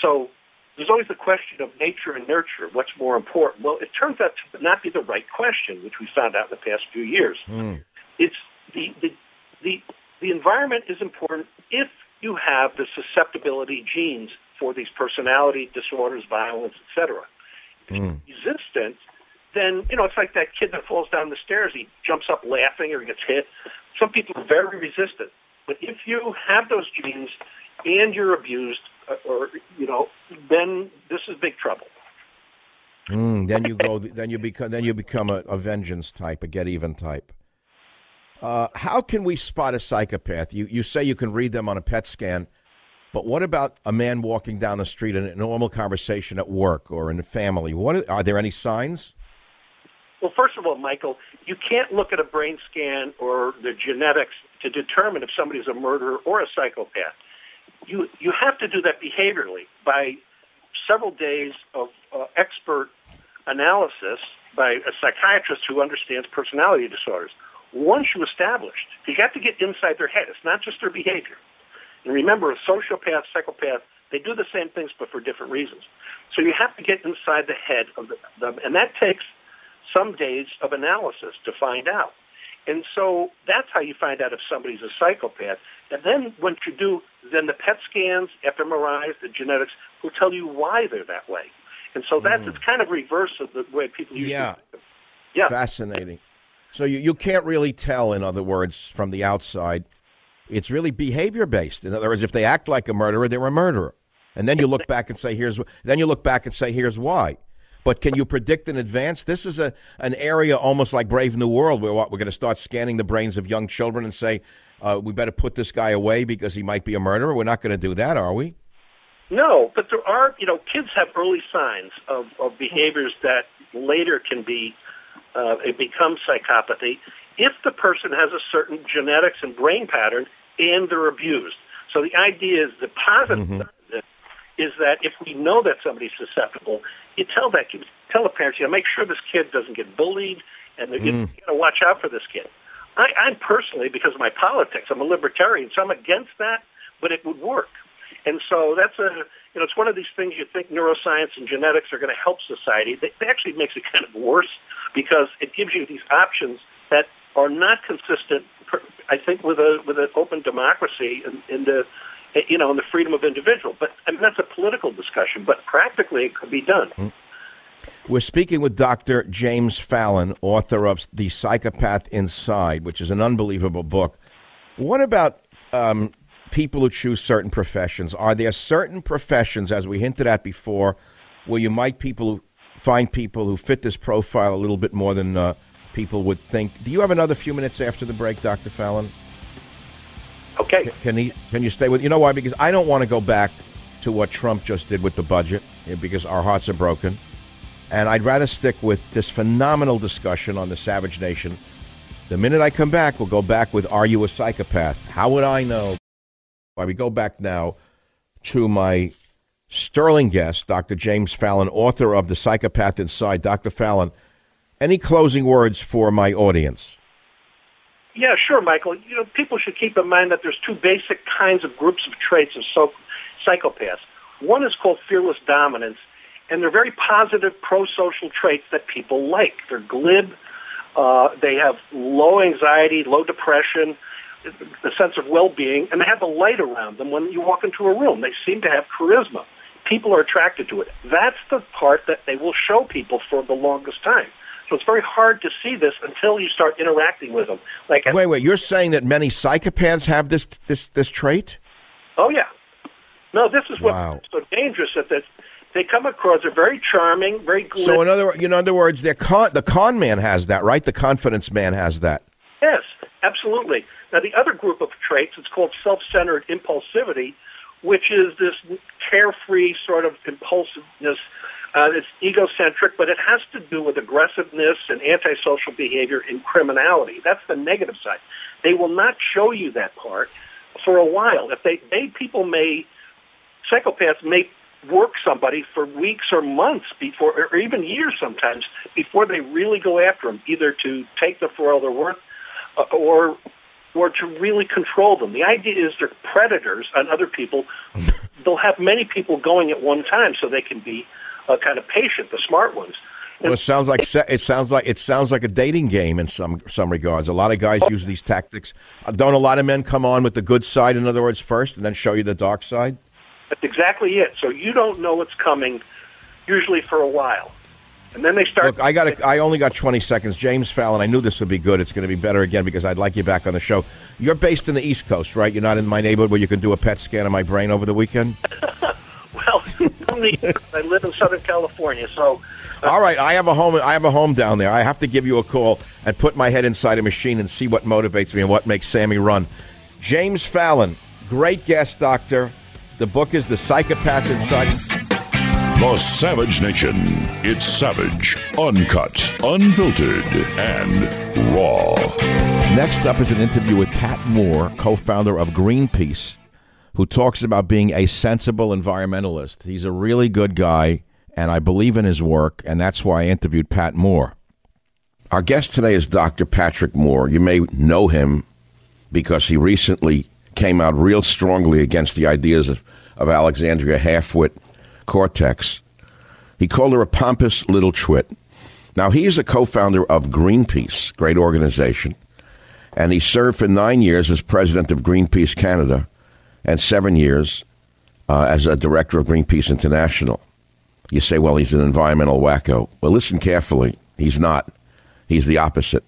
So there's always the question of nature and nurture. What's more important? Well, it turns out to not be the right question, which we found out in the past few years. Mm. It's the, the, the, the environment is important if you have the susceptibility genes for these personality disorders, violence, et cetera. If mm. you're resistant, then, you know, it's like that kid that falls down the stairs. He jumps up laughing or he gets hit. Some people are very resistant. But if you have those genes and you're abused, or, you know, then this is big trouble. Mm, then you go. Then you become. Then you become a, a vengeance type, a get even type. Uh, how can we spot a psychopath? You you say you can read them on a P E T scan, but what about a man walking down the street in a normal conversation at work or in a family? What are, are there any signs? Well, first of all, Michael, you can't look at a brain scan or the genetics to determine if somebody's a murderer or a psychopath. You you have to do that behaviorally by several days of uh, expert analysis by a psychiatrist who understands personality disorders. Once you established, you have to get inside their head. It's not just their behavior. And remember, a sociopath, psychopath, they do the same things but for different reasons. So you have to get inside the head of them, and that takes some days of analysis to find out. And so that's how you find out if somebody's a psychopath. And then once you do, then the P E T scans, fMRIs, the genetics will tell you why they're that way. And so that's mm. it's kind of reverse of the way people used yeah. to think of it. Yeah. Fascinating. So you, you can't really tell, in other words, from the outside. It's really behavior-based. In other words, if they act like a murderer, they're a murderer. And then you look back and say, here's, then you look back and say, here's why. But can you predict in advance? This is a an area almost like Brave New World, where what, we're going to start scanning the brains of young children and say, uh, we better put this guy away because he might be a murderer. We're not going to do that, are we? No, but there are, you know, kids have early signs of, of behaviors that later can be, uh, it becomes psychopathy if the person has a certain genetics and brain pattern and they're abused. So the idea is the positive mm-hmm. side of this is that if we know that somebody's susceptible, you tell that kid, tell the parents, you know, make sure this kid doesn't get bullied, and mm. you gotta watch out for this kid. I, I'm personally, because of my politics, I'm a libertarian, so I'm against that, but it would work. And so that's a, you know, it's one of these things you think neuroscience and genetics are going to help society. It actually makes it kind of worse because it gives you these options that are not consistent, I think, with a with an open democracy and in, in the. You know, and the freedom of individual. But I mean, that's a political discussion, but practically it could be done. We're speaking with Doctor James Fallon, author of The Psychopath Inside, which is an unbelievable book. What about um, people who choose certain professions? Are there certain professions, as we hinted at before, where you might people find people who fit this profile a little bit more than uh, people would think? Do you have another few minutes after the break, Doctor Fallon? Okay. Can he? Can you stay with? You know why? Because I don't want to go back to what Trump just did with the budget, because our hearts are broken, and I'd rather stick with this phenomenal discussion on the Savage Nation. The minute I come back, we'll go back with "Are you a psychopath?" How would I know? Why we go back now to my sterling guest, Doctor James Fallon, author of The Psychopath Inside. Doctor Fallon, any closing words for my audience? Yeah, sure, Michael. You know, people should keep in mind that there's two basic kinds of groups of traits of so psychopaths. One is called fearless dominance, and they're very positive, pro-social traits that people like. They're glib. Uh, they have low anxiety, low depression. the sense of well-being, and they have the light around them when you walk into a room. They seem to have charisma. People are attracted to it. That's the part that they will show people for the longest time. So it's very hard to see this until you start interacting with them. Like, wait, wait, you're saying that many psychopaths have this this this trait? Oh, yeah. No, this is what's wow. so dangerous, that this, they come across, they're very charming, very glitzy. So in other, in other words, they're con, the con man has that, right? The confidence man has that. Yes, absolutely. Now, the other group of traits, it's called self-centered impulsivity, which is this carefree sort of impulsiveness. Uh, it's egocentric, but it has to do with aggressiveness and antisocial behavior and criminality. That's the negative side. They will not show you that part for a while. If they, they people may, psychopaths may work somebody for weeks or months before, or even years sometimes, before they really go after them, either to take them for all they're worth or or to really control them. The idea is they're predators on other people. They'll have many people going at one time, so they can be uh, kind of patient, the smart ones. And well, it sounds like it sounds like it sounds like a dating game in some some regards. A lot of guys use these tactics. Don't a lot of men come on with the good side, in other words, first, and then show you the dark side? That's exactly it. So you don't know what's coming, usually for a while. And then they start. Look, I got. A, I only got twenty seconds. James Fallon. I knew this would be good. It's going to be better again because I'd like you back on the show. You're based in the East Coast, right? You're not in my neighborhood where you can do a P E T scan of my brain over the weekend. Well, I live in Southern California, so. Uh, All right, I have a home. I have a home down there. I have to give you a call and put my head inside a machine and see what motivates me and what makes Sammy run. James Fallon, great guest, Doctor. The book is The Psychopath Inside. The Savage Nation. It's savage, uncut, unfiltered, and raw. Next up is an interview with Pat Moore, co-founder of Greenpeace, who talks about being a sensible environmentalist. He's a really good guy, and I believe in his work, and that's why I interviewed Pat Moore. Our guest today is Doctor Patrick Moore. You may know him because he recently came out real strongly against the ideas of, of Alexandria Halfwit Cortex. He called her a pompous little twit. Now, he is a co-founder of Greenpeace, great organization, and he served for nine years as president of Greenpeace Canada and seven years uh, as a director of Greenpeace International. You say, well, he's an environmental wacko. Well, listen carefully. He's not. He's the opposite.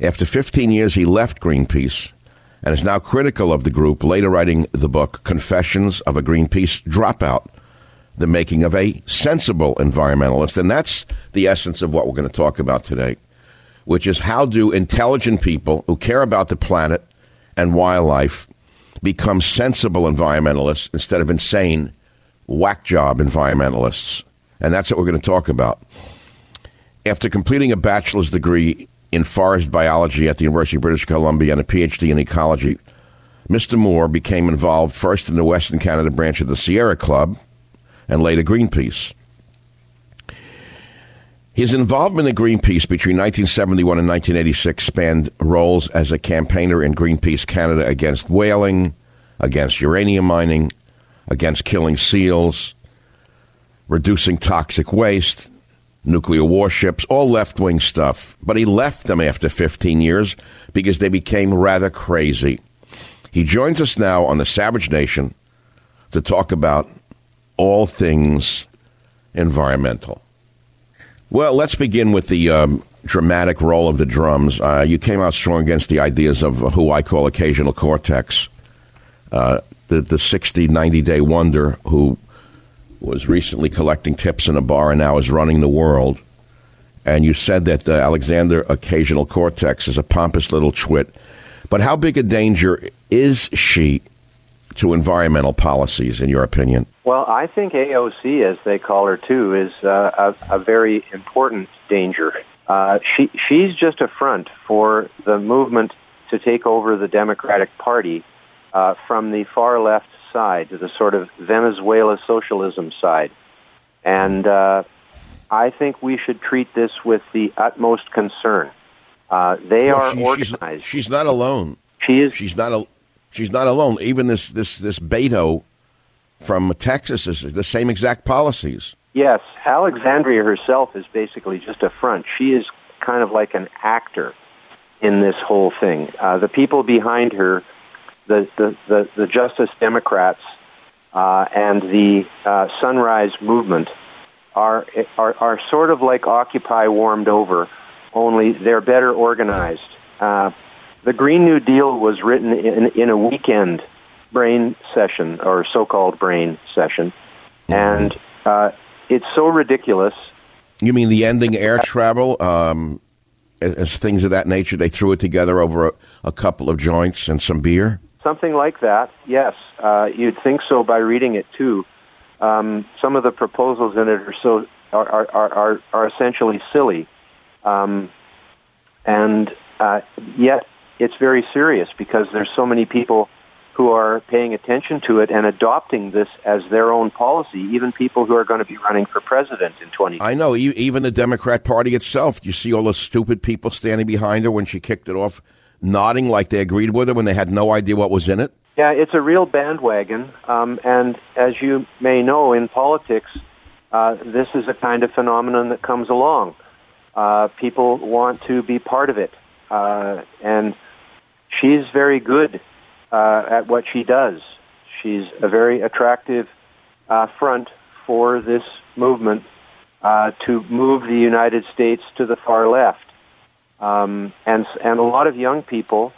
After fifteen years, he left Greenpeace and is now critical of the group, later writing the book Confessions of a Greenpeace Dropout: The Making of a Sensible Environmentalist. And that's the essence of what we're going to talk about today, which is how do intelligent people who care about the planet and wildlife become sensible environmentalists instead of insane whack job environmentalists. And that's what we're going to talk about. After completing a bachelor's degree in forest biology at the University of British Columbia and a P H D in ecology, Mister Moore became involved first in the Western Canada branch of the Sierra Club, and later Greenpeace. His involvement in Greenpeace between nineteen seventy-one and nineteen eighty-six spanned roles as a campaigner in Greenpeace Canada against whaling, against uranium mining, against killing seals, reducing toxic waste, nuclear warships, all left-wing stuff. But he left them after fifteen years because they became rather crazy. He joins us now on the Savage Nation to talk about all things environmental. Well, let's begin with the um, dramatic roll of the drums. Uh, you came out strong against the ideas of who I call occasional cortex, uh, the, the sixty, ninety-day wonder who was recently collecting tips in a bar and now is running the world. And you said that the Alexander Occasional Cortex is a pompous little twit. But how big a danger is she to environmental policies, in your opinion? Well, I think A O C, as they call her too, is uh, a, a very important danger. Uh, she she's just a front for the movement to take over the Democratic Party uh, from the far left side, to the sort of Venezuela socialism side. And uh, I think we should treat this with the utmost concern. Uh, they well, are she, organized. She's, she's not alone. She is. She's not. A, she's not alone. Even this this this Beto from Texas is the same exact policies. Yes, Alexandria herself is basically just a front. She is kind of like an actor in this whole thing. Uh, the people behind her, the the, the, the Justice Democrats uh, and the uh, Sunrise Movement, are, are are sort of like Occupy warmed over, only they're better organized. Uh, the Green New Deal was written in, in a weekend brain session, or so-called brain session, and uh, it's so ridiculous. You mean the ending air travel, um, as things of that nature? They threw it together over a, a couple of joints and some beer? Something like that, yes. Uh, you'd think so by reading it, too. Um, some of the proposals in it are so are are, are, are essentially silly. Um, and uh, yet it's very serious because there's so many people who are paying attention to it and adopting this as their own policy, even people who are going to be running for president in twenty twenty. I know, even the Democrat Party itself. You see all those stupid people standing behind her when she kicked it off, nodding like they agreed with her when they had no idea what was in it. Yeah, it's a real bandwagon. Um, and as you may know, in politics, uh, this is a kind of phenomenon that comes along. Uh, people want to be part of it. Uh, and she's very good Uh, at what she does. She's a very attractive uh, front for this movement uh, to move the United States to the far left. Um, and and a lot of young people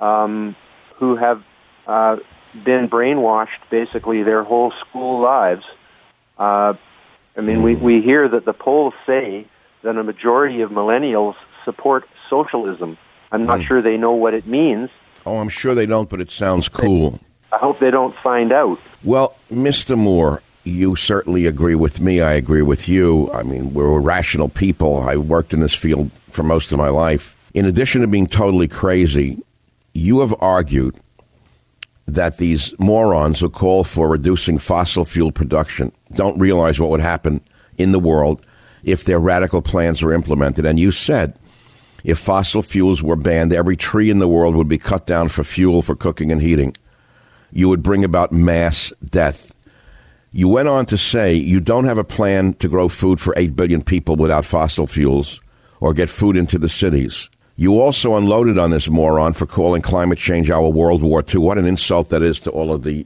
um, who have uh, been brainwashed basically their whole school lives. Uh, I mean, we, we hear that the polls say that a majority of millennials support socialism. I'm not sure they know what it means. Oh, I'm sure they don't, but it sounds cool. I hope they don't find out. Well, Mister Moore, you certainly agree with me. I agree with you. I mean, we're rational people. I worked in this field for most of my life. In addition to being totally crazy, you have argued that these morons who call for reducing fossil fuel production don't realize what would happen in the world if their radical plans were implemented. And you said, if fossil fuels were banned, every tree in the world would be cut down for fuel for cooking and heating. You would bring about mass death. You went on to say you don't have a plan to grow food for eight billion people without fossil fuels or get food into the cities. You also unloaded on this moron for calling climate change our World War Two. What an insult that is to all of the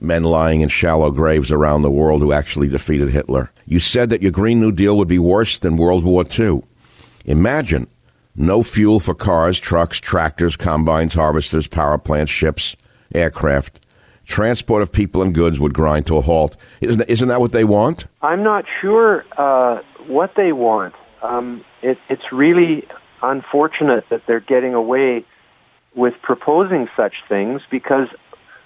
men lying in shallow graves around the world who actually defeated Hitler. You said that your Green New Deal would be worse than World War Two. Imagine. No fuel for cars, trucks, tractors, combines, harvesters, power plants, ships, aircraft. Transport of people and goods would grind to a halt. Isn't isn't that what they want? I'm not sure uh, what they want. Um, it, it's really unfortunate that they're getting away with proposing such things, because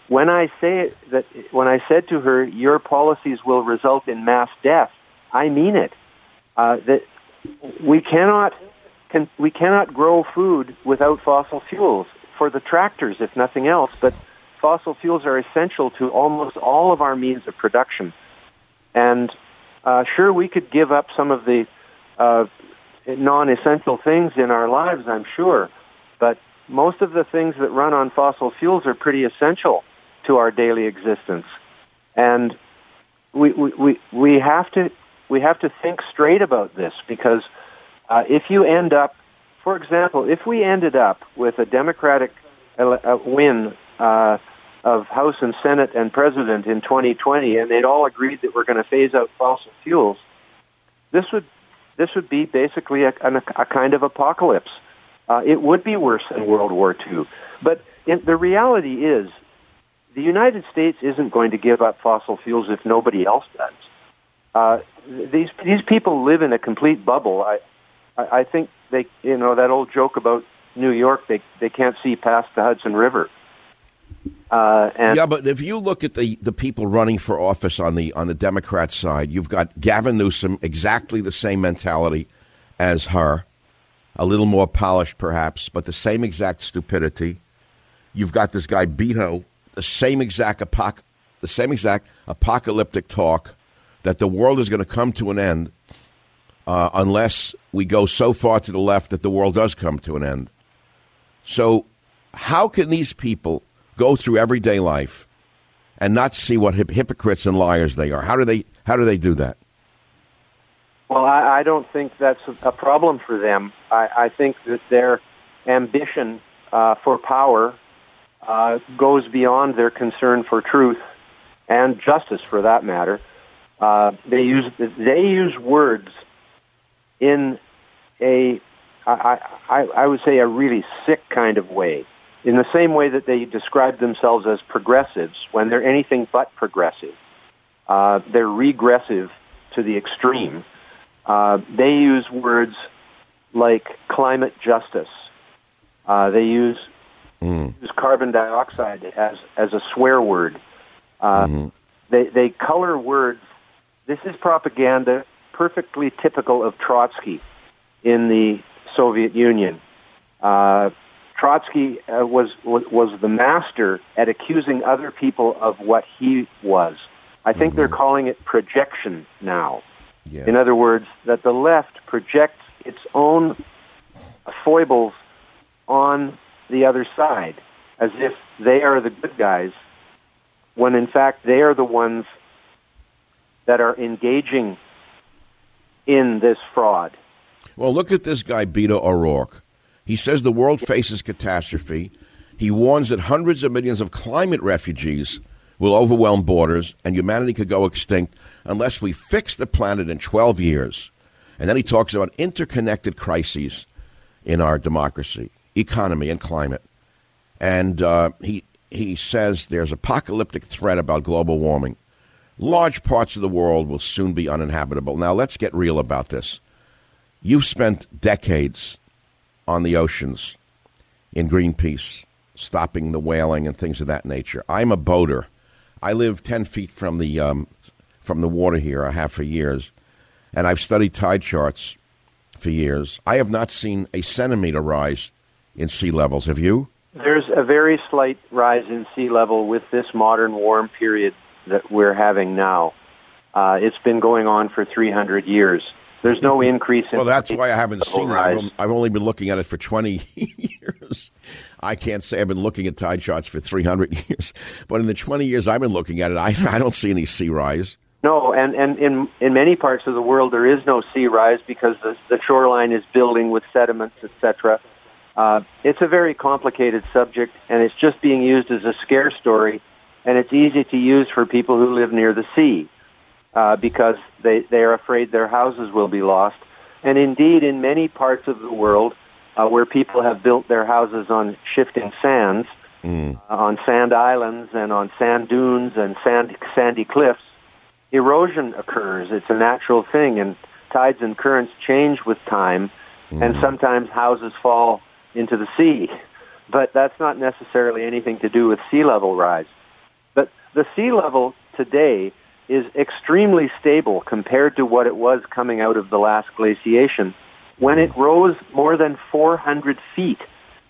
when I say that, when I said to her, "Your policies will result in mass death," I mean it. Uh, that we cannot. Can, we cannot grow food without fossil fuels, for the tractors, if nothing else. But fossil fuels are essential to almost all of our means of production. And uh, sure, we could give up some of the uh, non-essential things in our lives, I'm sure. But most of the things that run on fossil fuels are pretty essential to our daily existence. And we we, we, we have to we have to think straight about this, because Uh, if you end up, for example, if we ended up with a Democratic ele- uh, win uh, of House and Senate and President in twenty twenty, and they'd all agreed that we're going to phase out fossil fuels, this would this would be basically a, a, a kind of apocalypse. Uh, it would be worse than World War Two. But in, the reality is, the United States isn't going to give up fossil fuels if nobody else does. Uh, these these people live in a complete bubble. I, I think they, you know, that old joke about New York, they they can't see past the Hudson River. Uh, and yeah, but if you look at the, the people running for office on the on the Democrat side, you've got Gavin Newsom, exactly the same mentality as her, a little more polished perhaps, but the same exact stupidity. You've got this guy Beto, the same exact apoc- the same exact apocalyptic talk that the world is going to come to an end. Uh, unless we go so far to the left that the world does come to an end. So how can these people go through everyday life and not see what hip- hypocrites and liars they are? How do they how do they do that? Well, I, I don't think that's a problem for them. I, I think that they're ambition uh, for power uh, goes beyond their concern for truth and justice, for that matter. Uh, they use they use words in a I, I, I would say a really sick kind of way. In the same way that they describe themselves as progressives when they're anything but progressive, uh, they're regressive to the extreme. Uh, they use words like climate justice. Uh, they use, mm. use carbon dioxide as as a swear word. Uh, mm-hmm. They they color words. This is propaganda, perfectly typical of Trotsky in the Soviet Union. Uh, Trotsky uh, was, was was the master at accusing other people of what he was. I think mm-hmm. they're calling it projection now. Yeah. In other words, that the left projects its own foibles on the other side, as if they are the good guys, when in fact they are the ones that are engaging in this fraud. Well, look at this guy, Beto O'Rourke. He says the world faces catastrophe. He warns that hundreds of millions of climate refugees will overwhelm borders and humanity could go extinct unless we fix the planet in twelve years. And then he talks about interconnected crises in our democracy, economy, and climate. And uh, he he says there's apocalyptic threat about global warming. Large parts of the world will soon be uninhabitable. Now, let's get real about this. You've spent decades on the oceans in Greenpeace, stopping the whaling and things of that nature. I'm a boater. I live ten feet from the um, from the water here. I have for years. And I've studied tide charts for years. I have not seen a centimeter rise in sea levels. Have you? There's a very slight rise in sea level with this modern warm period that we're having now. Uh, it's been going on for three hundred years. There's no increase in... Well, that's why I haven't seen it. I've, I've only been looking at it for twenty years. I can't say I've been looking at tide charts for three hundred years. But in the twenty years I've been looking at it, I, I don't see any sea rise. No, and, and in, in many parts of the world, there is no sea rise because the, the shoreline is building with sediments, et cetera. Uh, it's a very complicated subject, and it's just being used as a scare story, and it's easy to use for people who live near the sea uh, because they, they are afraid their houses will be lost. And indeed, in many parts of the world uh, where people have built their houses on shifting sands, mm. uh, on sand islands and on sand dunes and sand, sandy cliffs, erosion occurs. It's a natural thing, and tides and currents change with time, mm. and sometimes houses fall into the sea. But that's not necessarily anything to do with sea level rise. But the sea level today is extremely stable compared to what it was coming out of the last glaciation. When it rose more than four hundred feet,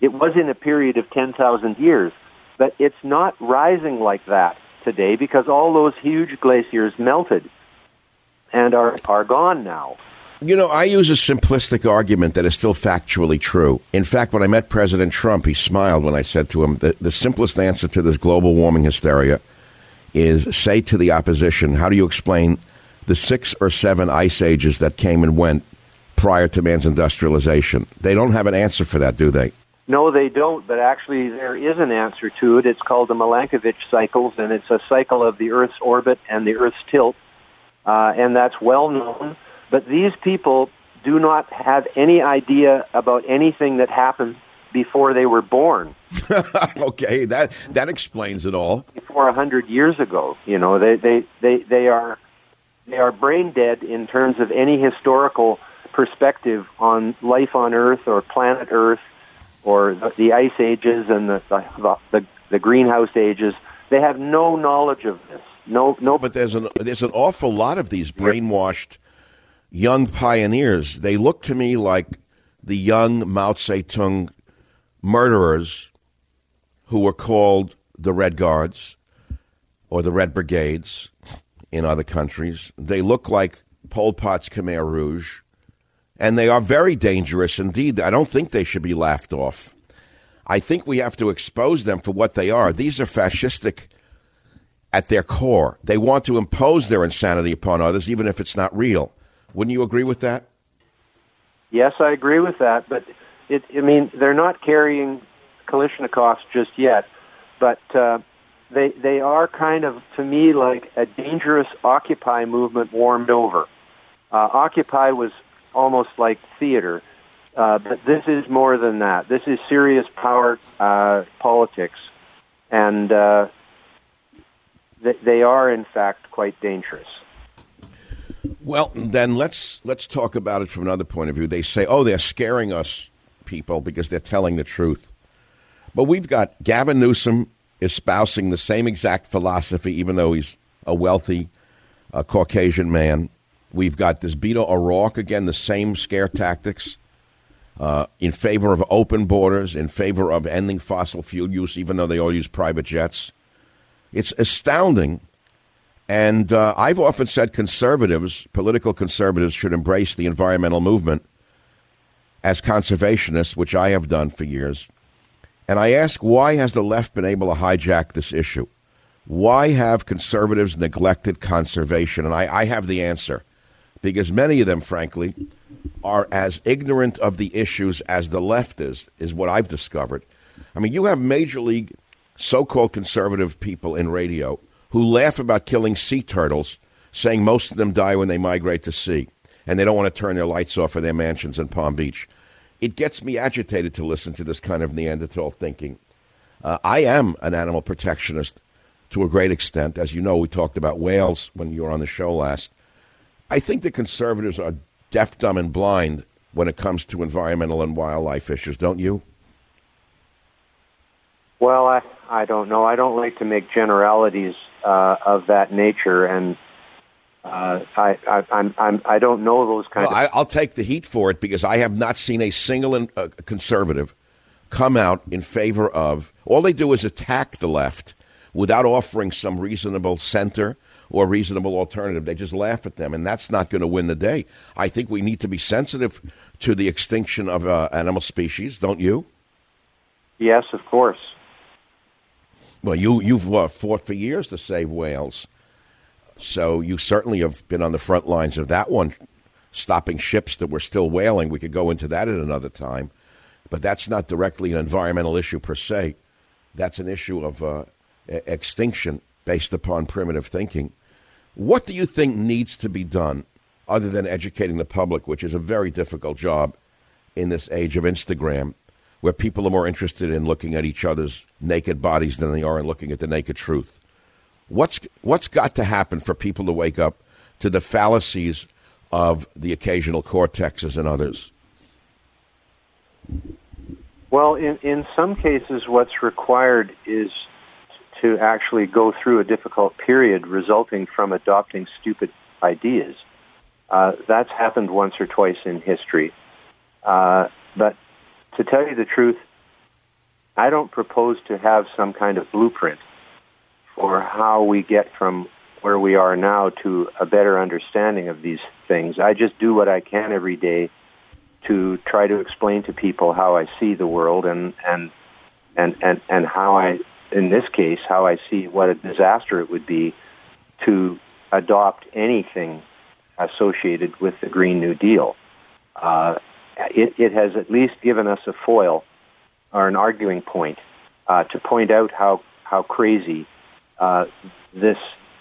it was in a period of ten thousand years, but it's not rising like that today because all those huge glaciers melted and are, are gone now. You know, I use a simplistic argument that is still factually true. In fact, when I met President Trump, he smiled when I said to him that the simplest answer to this global warming hysteria is say to the opposition, how do you explain the six or seven ice ages that came and went prior to man's industrialization? They don't have an answer for that, do they? No, they don't, but actually there is an answer to it. It's called the Milankovitch cycles, and it's a cycle of the Earth's orbit and the Earth's tilt, uh, and that's well known. But these people do not have any idea about anything that happened before they were born. Okay, that that explains it all. Before one hundred years ago, you know, they, they, they, they, are, they are brain dead in terms of any historical perspective on life on Earth or planet Earth, or the, the ice ages and the the, the the greenhouse ages. They have no knowledge of this. No, no. But there's an there's an awful lot of these brainwashed young pioneers. They look to me like the young Mao Zedong murderers who were called the Red Guards or the Red Brigades in other countries. They look like Pol Pot's Khmer Rouge. And they are very dangerous indeed. I don't think they should be laughed off. I think we have to expose them for what they are. These are fascistic at their core. They want to impose their insanity upon others, even if it's not real. Wouldn't you agree with that? Yes, I agree with that. But it, I mean, they're not carrying Kalashnikovs just yet, but uh, they they are kind of, to me, like a dangerous Occupy movement warmed over. Uh, Occupy was almost like theater, uh, but this is more than that. This is serious power uh, politics, and uh, th- they are, in fact, quite dangerous. Well, then let's let's talk about it from another point of view. They say, oh, they're scaring us, people, because they're telling the truth. But we've got Gavin Newsom espousing the same exact philosophy, even though he's a wealthy uh, Caucasian man. We've got this Beto O'Rourke, again, the same scare tactics uh, in favor of open borders, in favor of ending fossil fuel use, even though they all use private jets. It's astounding. And uh, I've often said conservatives, political conservatives, should embrace the environmental movement as conservationists, which I have done for years. And I ask, why has the left been able to hijack this issue? Why have conservatives neglected conservation? And I, I have the answer, because many of them, frankly, are as ignorant of the issues as the left is, is what I've discovered. I mean, you have major league so-called conservative people in radio who laugh about killing sea turtles, saying most of them die when they migrate to sea, and they don't want to turn their lights off for their mansions in Palm Beach. It gets me agitated to listen to this kind of Neanderthal thinking. Uh, I am an animal protectionist to a great extent. As you know, we talked about whales when you were on the show last. I think the conservatives are deaf, dumb, and blind when it comes to environmental and wildlife issues, don't you? Well, I, I don't know. I don't like to make generalities uh, of that nature, and uh, I, I, I'm, I'm, I don't know those kinds well, of... I, I'll take the heat for it, because I have not seen a single in, uh, conservative come out in favor of... All they do is attack the left without offering some reasonable center or reasonable alternative. They just laugh at them, and that's not going to win the day. I think we need to be sensitive to the extinction of uh, animal species, don't you? Yes, of course. Well, you, you've uh, fought for years to save whales, so you certainly have been on the front lines of that one, stopping ships that were still whaling. We could go into that at another time, but that's not directly an environmental issue per se. That's an issue of uh, extinction based upon primitive thinking. What do you think needs to be done other than educating the public, which is a very difficult job in this age of Instagram, where people are more interested in looking at each other's naked bodies than they are in looking at the naked truth? What's what's got to happen for people to wake up to the fallacies of the occasional cortexes and others? Well, in, in some cases, what's required is to actually go through a difficult period resulting from adopting stupid ideas. Uh, that's happened once or twice in history. Uh, but... To tell you the truth, I don't propose to have some kind of blueprint for how we get from where we are now to a better understanding of these things. I just do what I can every day to try to explain to people how I see the world and and and, and, and how I, in this case, how I see what a disaster it would be to adopt anything associated with the Green New Deal. Uh, It, it has at least given us a foil or an arguing point uh, to point out how, how crazy uh, this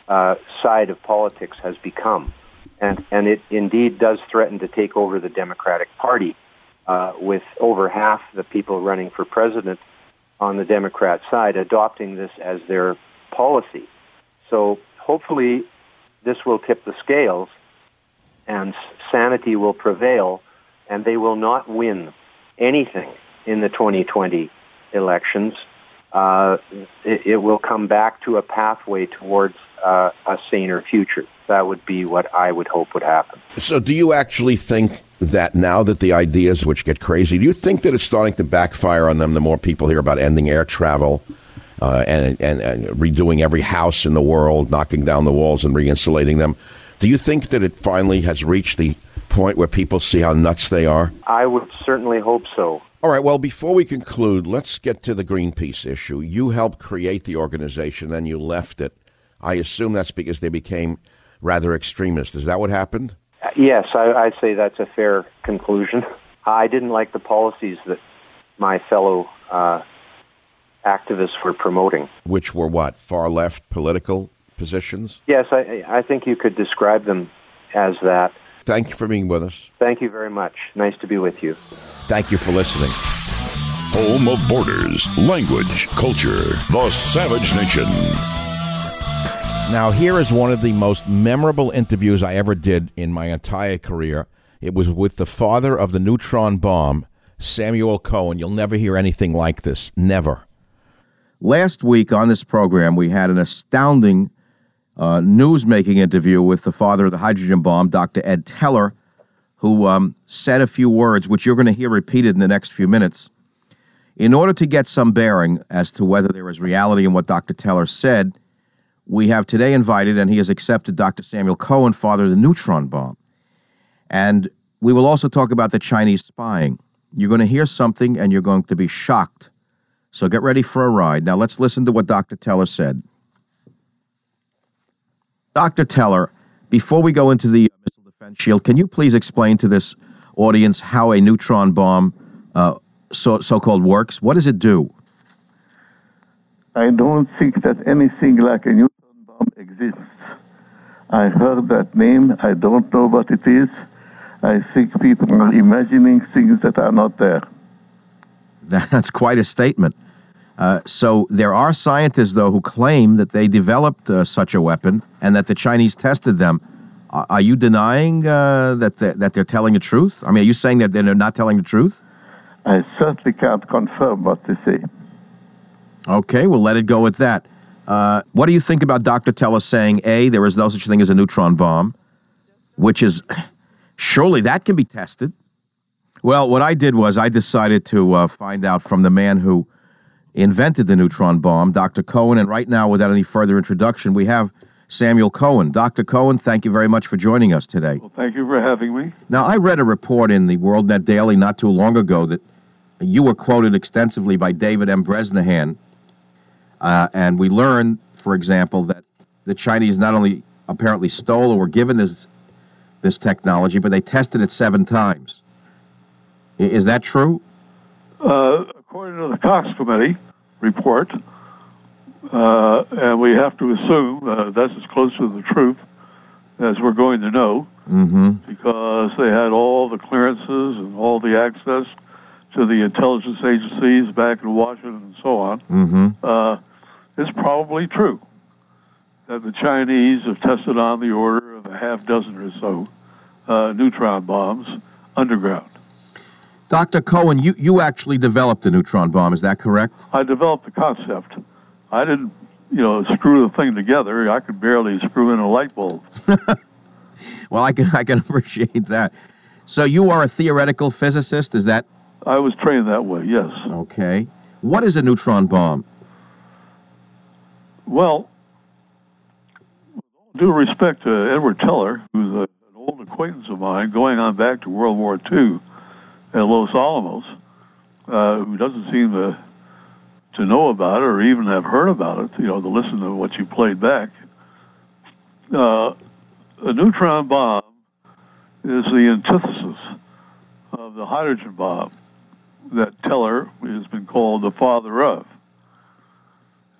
uh, side of politics has become. And, and it indeed does threaten to take over the Democratic Party, uh, with over half the people running for president on the Democrat side adopting this as their policy. So hopefully this will tip the scales and sanity will prevail, and they will not win anything in the twenty twenty elections. Uh, it, it will come back to a pathway towards uh, a saner future. That would be what I would hope would happen. So do you actually think that now that the ideas which get crazy, do you think that it's starting to backfire on them the more people hear about ending air travel uh, and, and, and redoing every house in the world, knocking down the walls and re-insulating them? Do you think that it finally has reached the point where people see how nuts they are? I would certainly hope so. All right, well, before we conclude, let's get to the Greenpeace issue. You helped create the organization, then you left it. I assume that's because they became rather extremist. Is that what happened? Uh, yes, I, I say that's a fair conclusion. I didn't like the policies that my fellow uh, activists were promoting. Which were what? Far-left political positions? Yes, I, I think you could describe them as that. Thank you for being with us. Thank you very much. Nice to be with you. Thank you for listening. Home of borders, language, culture, the Savage Nation. Now, here is one of the most memorable interviews I ever did in my entire career. It was with the father of the neutron bomb, Samuel Cohen. You'll never hear anything like this. Never. Last week on this program, we had an astounding uh, news-making interview with the father of the hydrogen bomb, Doctor Ed Teller, who um, said a few words, which you're going to hear repeated in the next few minutes. In order to get some bearing as to whether there is reality in what Doctor Teller said, we have today invited, and he has accepted, Doctor Samuel Cohen, father of the neutron bomb. And we will also talk about the Chinese spying. You're going to hear something, and you're going to be shocked. So get ready for a ride. Now let's listen to what Doctor Teller said. Doctor Teller, before we go into the missile defense shield, can you please explain to this audience how a neutron bomb uh, so, so-called works? What does it do? I don't think that anything like a neutron bomb exists. I heard that name. I don't know what it is. I think people are imagining things that are not there. That's quite a statement. Uh, so there are scientists, though, who claim that they developed uh, such a weapon and that the Chinese tested them. Are, are you denying uh, that, they're, that they're telling the truth? I mean, are you saying that they're not telling the truth? I certainly can't confirm what they say. Okay, we'll let it go at that. Uh, what do you think about Doctor Teller saying, A, there is no such thing as a neutron bomb, which is, surely that can be tested? Well, what I did was I decided to uh, find out from the man who invented the neutron bomb, Doctor Cohen, and right now, without any further introduction, we have Samuel Cohen. Doctor Cohen, thank you very much for joining us today. Well, thank you for having me. Now, I read a report in the WorldNet Daily not too long ago that you were quoted extensively by David M. Bresnahan, uh, and we learned, for example, that the Chinese not only apparently stole or were given this, this technology, but they tested it seven times. Is that true? Uh, according to the Cox Committee report, uh, and we have to assume uh, that's as close to the truth as we're going to know, mm-hmm. because they had all the clearances and all the access to the intelligence agencies back in Washington and so on. Mm-hmm. Uh, it's probably true that the Chinese have tested on the order of a half dozen or so uh, neutron bombs underground. Doctor Cohen, you, you actually developed the neutron bomb, is that correct? I developed the concept. I didn't, you know, screw the thing together. I could barely screw in a light bulb. Well, I can I can appreciate that. So you are a theoretical physicist, is that? I was trained that way, yes. Okay. What is a neutron bomb? Well, with all due respect to Edward Teller, who's a, an old acquaintance of mine, going on back to World War Two, at Los Alamos, uh, who doesn't seem to to know about it or even have heard about it, you know, to listen to what you played back. Uh, a neutron bomb is the antithesis of the hydrogen bomb that Teller has been called the father of.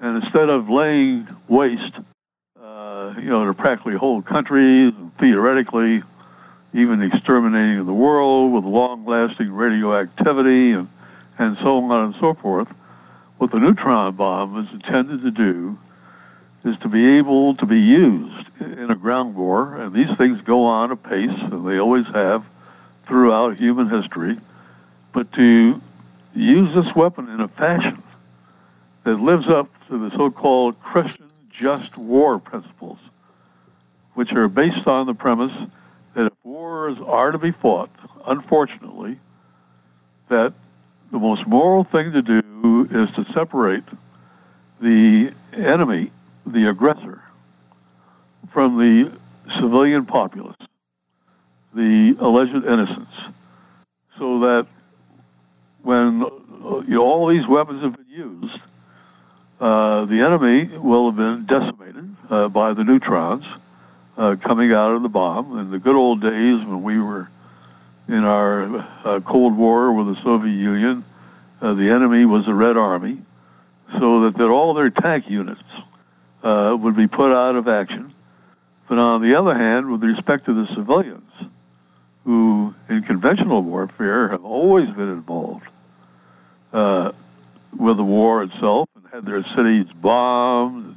And instead of laying waste, uh, you know, to practically whole countries, theoretically, even exterminating the world with long-lasting radioactivity and, and so on and so forth, what the neutron bomb is intended to do is to be able to be used in a ground war, and these things go on apace, and they always have throughout human history, but to use this weapon in a fashion that lives up to the so-called Christian just war principles, which are based on the premise that if wars are to be fought, unfortunately, that the most moral thing to do is to separate the enemy, the aggressor, from the civilian populace, the alleged innocents, so that when you know, all these weapons have been used, uh, the enemy will have been decimated uh, by the neutrons, Uh, coming out of the bomb. In the good old days when we were in our uh, Cold War with the Soviet Union, uh, the enemy was the Red Army, so that, that all their tank units uh, would be put out of action. But on the other hand, with respect to the civilians, who in conventional warfare have always been involved uh, with the war itself and had their cities bombed,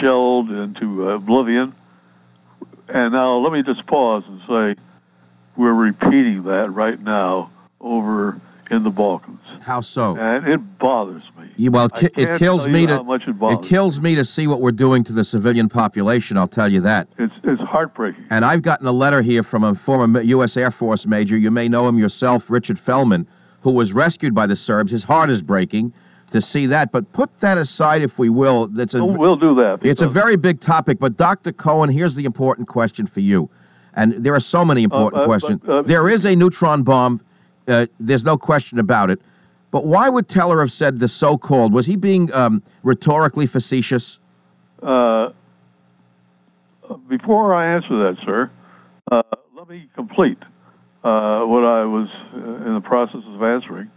shelled into oblivion. And now let me just pause and say we're repeating that right now over in the Balkans. How so? And it bothers me. Yeah, well, it, it kills me to it, it kills me to see what we're doing to the civilian population, I'll tell you that. It's it's heartbreaking. And I've gotten a letter here from a former U S Air Force major, you may know him yourself, Richard Fellman, who was rescued by the Serbs. His heart is breaking to see that, but put that aside if we will. That's a, oh, we'll do that. It's a very big topic, but Doctor Cohen, here's the important question for you. And there are so many important uh, uh, questions. But, uh, there is a neutron bomb. Uh, there's no question about it. But why would Teller have said the so-called? Was he being um, rhetorically facetious? Uh, before I answer that, sir, uh, let me complete uh, what I was uh, in the process of answering.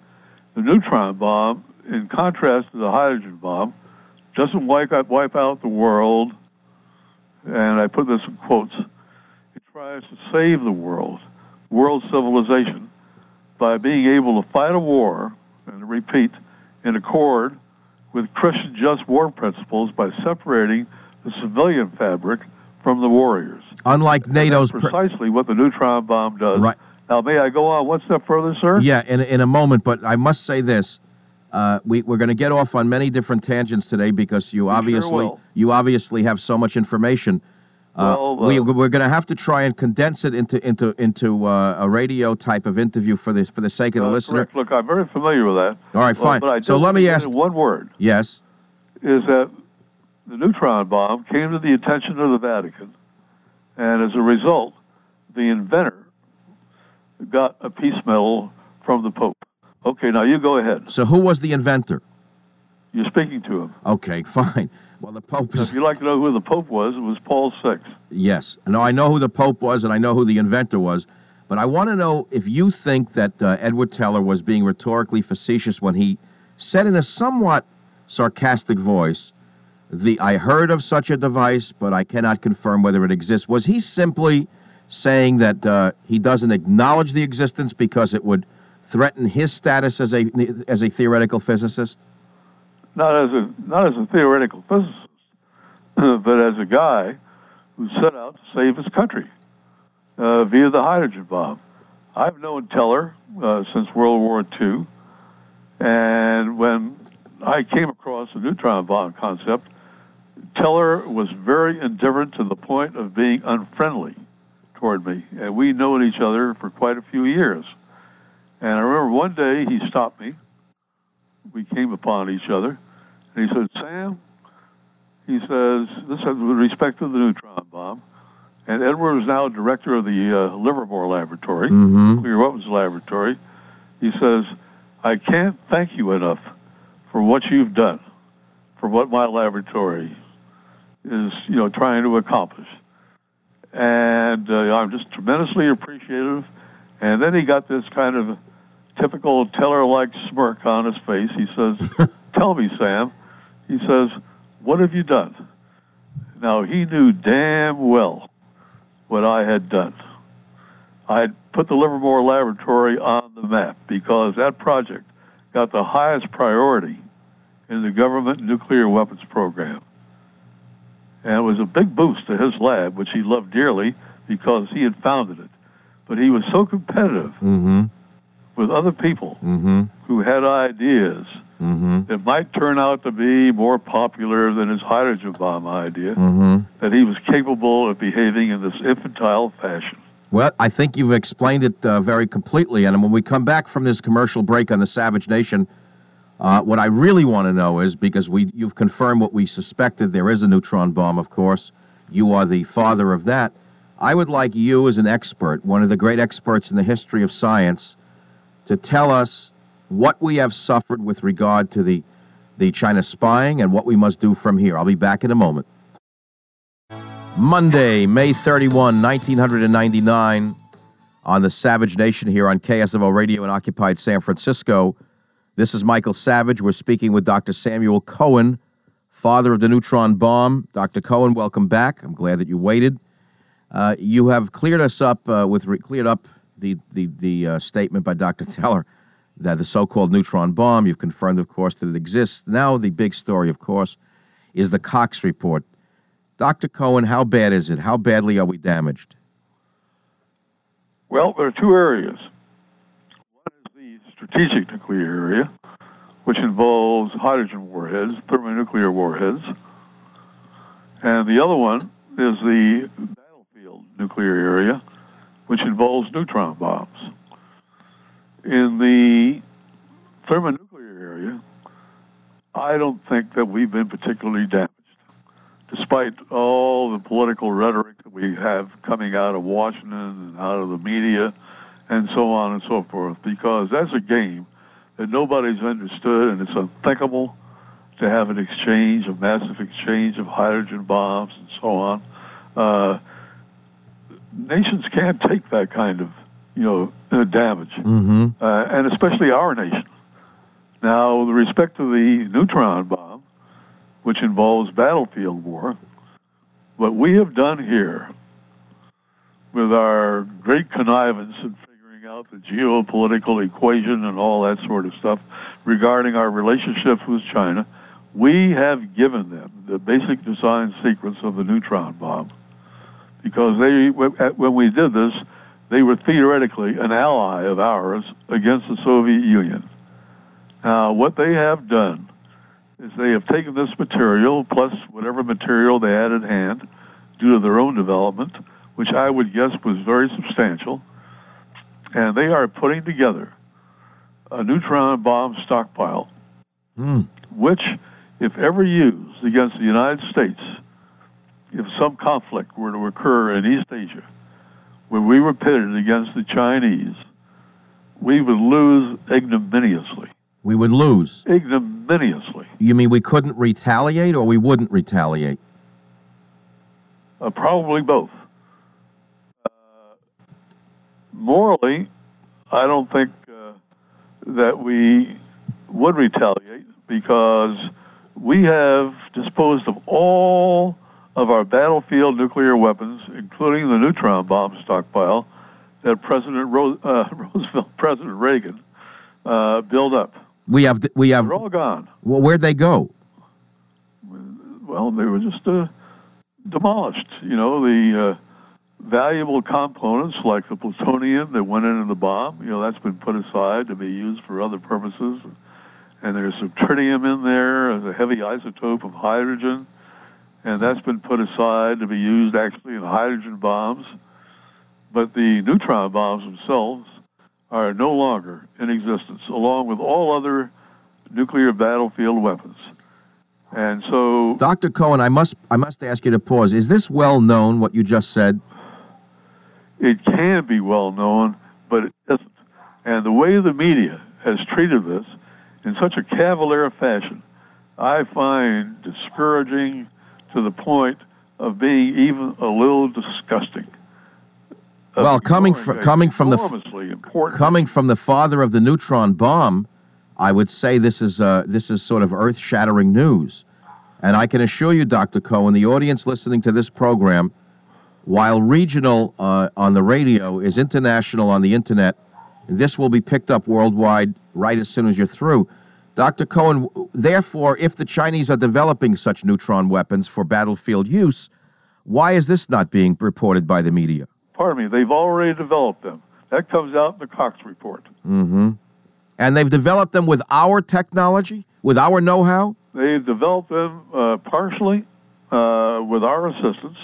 The neutron bomb, in contrast to the hydrogen bomb, doesn't wipe out, wipe out the world, and I put this in quotes, it tries to save the world, world civilization, by being able to fight a war, and repeat, in accord with Christian just war principles by separating the civilian fabric from the warriors. Unlike NATO's... That's precisely what the neutron bomb does. Right. Now, may I go on one step further, sir? Yeah, in, in a moment, but I must say this. Uh, we, we're going to get off on many different tangents today because you obviously sure you obviously have so much information. Uh, well, uh, we, we're going to have to try and condense it into into into uh, a radio type of interview for this for the sake of the uh, listener. Correct. Look, I'm very familiar with that. All right, fine. Well, so let me ask one word. Yes, is that the neutron bomb came to the attention of the Vatican, and as a result, the inventor got a peace medal from the Pope. Okay, now you go ahead. So who was the inventor? You're speaking to him. Okay, fine. Well, the Pope is... If you'd like to know who the Pope was, it was Paul the Sixth. Yes. No, I know who the Pope was, and I know who the inventor was, but I want to know if you think that uh, Edward Teller was being rhetorically facetious when he said in a somewhat sarcastic voice, "The I heard of such a device, but I cannot confirm whether it exists." Was he simply saying that uh, he doesn't acknowledge the existence because it would threaten his status as a as a theoretical physicist? Not as a not as a theoretical physicist, but as a guy who set out to save his country uh, via the hydrogen bomb. I've known Teller uh, since World War Two, and when I came across the neutron bomb concept, Teller was very indifferent to the point of being unfriendly toward me, and we'd known each other for quite a few years. And I remember one day he stopped me. We came upon each other. And he said, "Sam," he says, this is with respect to the neutron bomb. And Edward was now director of the uh, Livermore Laboratory, mm-hmm. Nuclear Weapons Laboratory. He says, "I can't thank you enough for what you've done, for what my laboratory is, you know, trying to accomplish. And uh, I'm just tremendously appreciative." And then he got this kind of typical Teller-like smirk on his face. He says, "Tell me, Sam," he says, "what have you done?" Now, he knew damn well what I had done. I had put the Livermore Laboratory on the map because that project got the highest priority in the government nuclear weapons program. And it was a big boost to his lab, which he loved dearly because he had founded it. But he was so competitive mm-hmm. with other people mm-hmm. who had ideas mm-hmm. that might turn out to be more popular than his hydrogen bomb idea, mm-hmm. that he was capable of behaving in this infantile fashion. Well, I think you've explained it uh, very completely. And when we come back from this commercial break on the Savage Nation, uh, what I really want to know is, because we you've confirmed what we suspected, there is a neutron bomb, of course. You are the father of that. I would like you, as an expert, one of the great experts in the history of science, to tell us what we have suffered with regard to the, the China spying and what we must do from here. I'll be back in a moment. Monday, May thirty-first, nineteen ninety-nine, on the Savage Nation here on K S F O Radio in occupied San Francisco. This is Michael Savage. We're speaking with Doctor Samuel Cohen, father of the neutron bomb. Doctor Cohen, welcome back. I'm glad that you waited. Uh, you have cleared us up uh, with re cleared up the the the uh, statement by Doctor Teller that the so-called neutron bomb. You've confirmed, of course, that it exists. Now the big story, of course, is the Cox report. Doctor Cohen, how bad is it? How badly are we damaged? Well, there are two areas. One is the strategic nuclear area, which involves hydrogen warheads, thermonuclear warheads. And the other one is the battlefield nuclear area, which involves neutron bombs. In the thermonuclear area, I don't think that we've been particularly damaged, despite all the political rhetoric that we have coming out of Washington and out of the media and so on and so forth, because that's a game that nobody's understood, and it's unthinkable to have an exchange, a massive exchange of hydrogen bombs and so on. Uh, nations can't take that kind of, you know, uh, damage, mm-hmm. uh, and especially our nation. Now, with respect to the neutron bomb, which involves battlefield war, what we have done here with our great connivance in figuring out the geopolitical equation and all that sort of stuff regarding our relationships with China, we have given them the basic design sequence of the neutron bomb. Because they, when we did this, they were theoretically an ally of ours against the Soviet Union. Now, what they have done is they have taken this material, plus whatever material they had at hand, due to their own development, which I would guess was very substantial, and they are putting together a neutron bomb stockpile, mm. which, if ever used against the United States, if some conflict were to occur in East Asia, where we were pitted against the Chinese, we would lose ignominiously. We would lose. Ignominiously. You mean we couldn't retaliate, or we wouldn't retaliate? Uh, probably both. Uh, morally, I don't think uh, that we would retaliate, because we have disposed of all of our battlefield nuclear weapons, including the neutron bomb stockpile that President Ro uh, Roosevelt, President Reagan, uh, built up. We have, we have. They're all gone. Well, where'd they go? Well, they were just uh, demolished. You know, the uh, valuable components like the plutonium that went into the bomb, you know, that's been put aside to be used for other purposes. And there's some tritium in there as a heavy isotope of hydrogen, and that's been put aside to be used actually in hydrogen bombs. But the neutron bombs themselves are no longer in existence, along with all other nuclear battlefield weapons. And so, Doctor Cohen, I must I must ask you to pause. Is this well known, what you just said? It can be well known, but it isn't. And the way the media has treated this in such a cavalier fashion, I find discouraging, to the point of being even a little disgusting. Well, coming from coming from the coming from the father of the neutron bomb, I would say this is uh, this is sort of earth-shattering news, and I can assure you, Doctor Cohen, the audience listening to this program, while regional uh, on the radio is international on the internet, this will be picked up worldwide right as soon as you're through. Doctor Cohen, therefore, if the Chinese are developing such neutron weapons for battlefield use, why is this not being reported by the media? Pardon me, they've already developed them. That comes out in the Cox report. Mm-hmm. And they've developed them with our technology, with our know-how? They've developed them uh, partially uh, with our assistance,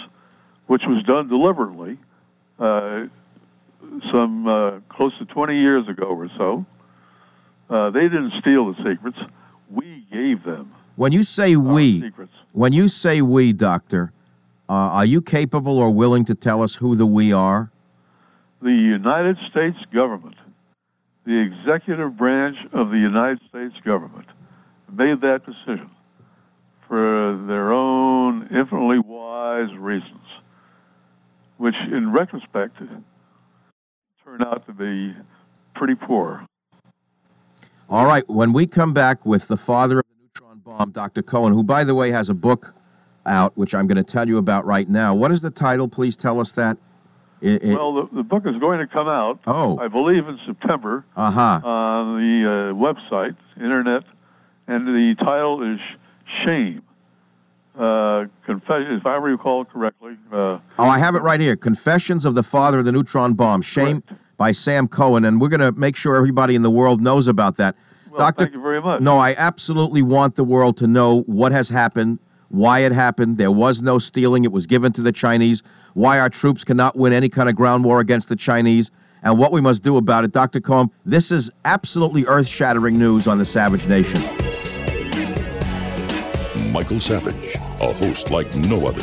which was done deliberately uh, some uh, close to twenty years ago or so. Uh, they didn't steal the secrets. We gave them. When you say we, secrets. When you say we, Doctor, uh, are you capable or willing to tell us who the we are? The United States government, the executive branch of the United States government, made that decision for their own infinitely wise reasons, which in retrospect, in turned out to be pretty poor. All right. When we come back with the father of the neutron bomb, Doctor Cohen, who, by the way, has a book out, which I'm going to tell you about right now. What is the title? Please tell us that. It, it, well, the, the book is going to come out, oh. I believe, in September uh-huh. on the uh, website, Internet, and the title is Shame. Uh, confession, if I recall correctly. Uh, oh, I have it right here. Confessions of the Father of the Neutron Bomb, Shame right. by Sam Cohen, and we're going to make sure everybody in the world knows about that. Well, Doctor, thank you very much. No, I absolutely want the world to know what has happened, why it happened. There was no stealing. It was given to the Chinese. Why our troops cannot win any kind of ground war against the Chinese, and what we must do about it. Doctor Cohen, this is absolutely earth-shattering news on the Savage Nation. Michael Savage, a host like no other.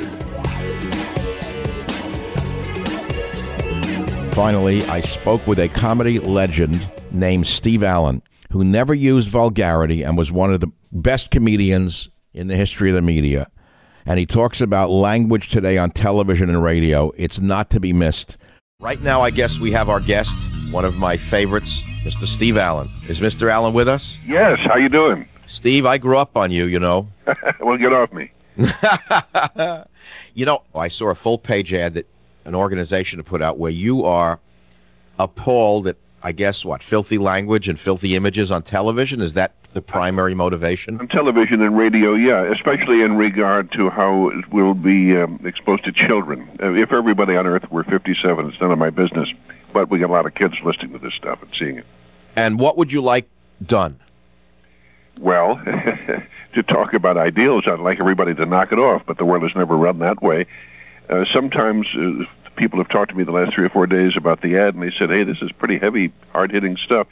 Finally, I spoke with a comedy legend named Steve Allen, who never used vulgarity and was one of the best comedians in the history of the media. And he talks about language today on television and radio. It's not to be missed. Right now, I guess we have our guest, one of my favorites, Mister Steve Allen. Is Mister Allen with us? Yes, how you doing? Steve, I grew up on you, you know. Well, get off me. You know, I saw a full-page ad that an organization put out where you are appalled at, I guess, what, filthy language and filthy images on television? Is that the primary motivation? On television and radio, yeah, especially in regard to how it will be um, exposed to children. Uh, if everybody on Earth were fifty-seven, it's none of my business, but we got a lot of kids listening to this stuff and seeing it. And what would you like done? Well, to talk about ideals, I'd like everybody to knock it off, but the world has never run that way. Uh, sometimes uh, people have talked to me the last three or four days about the ad, and they said, hey, this is pretty heavy, hard-hitting stuff.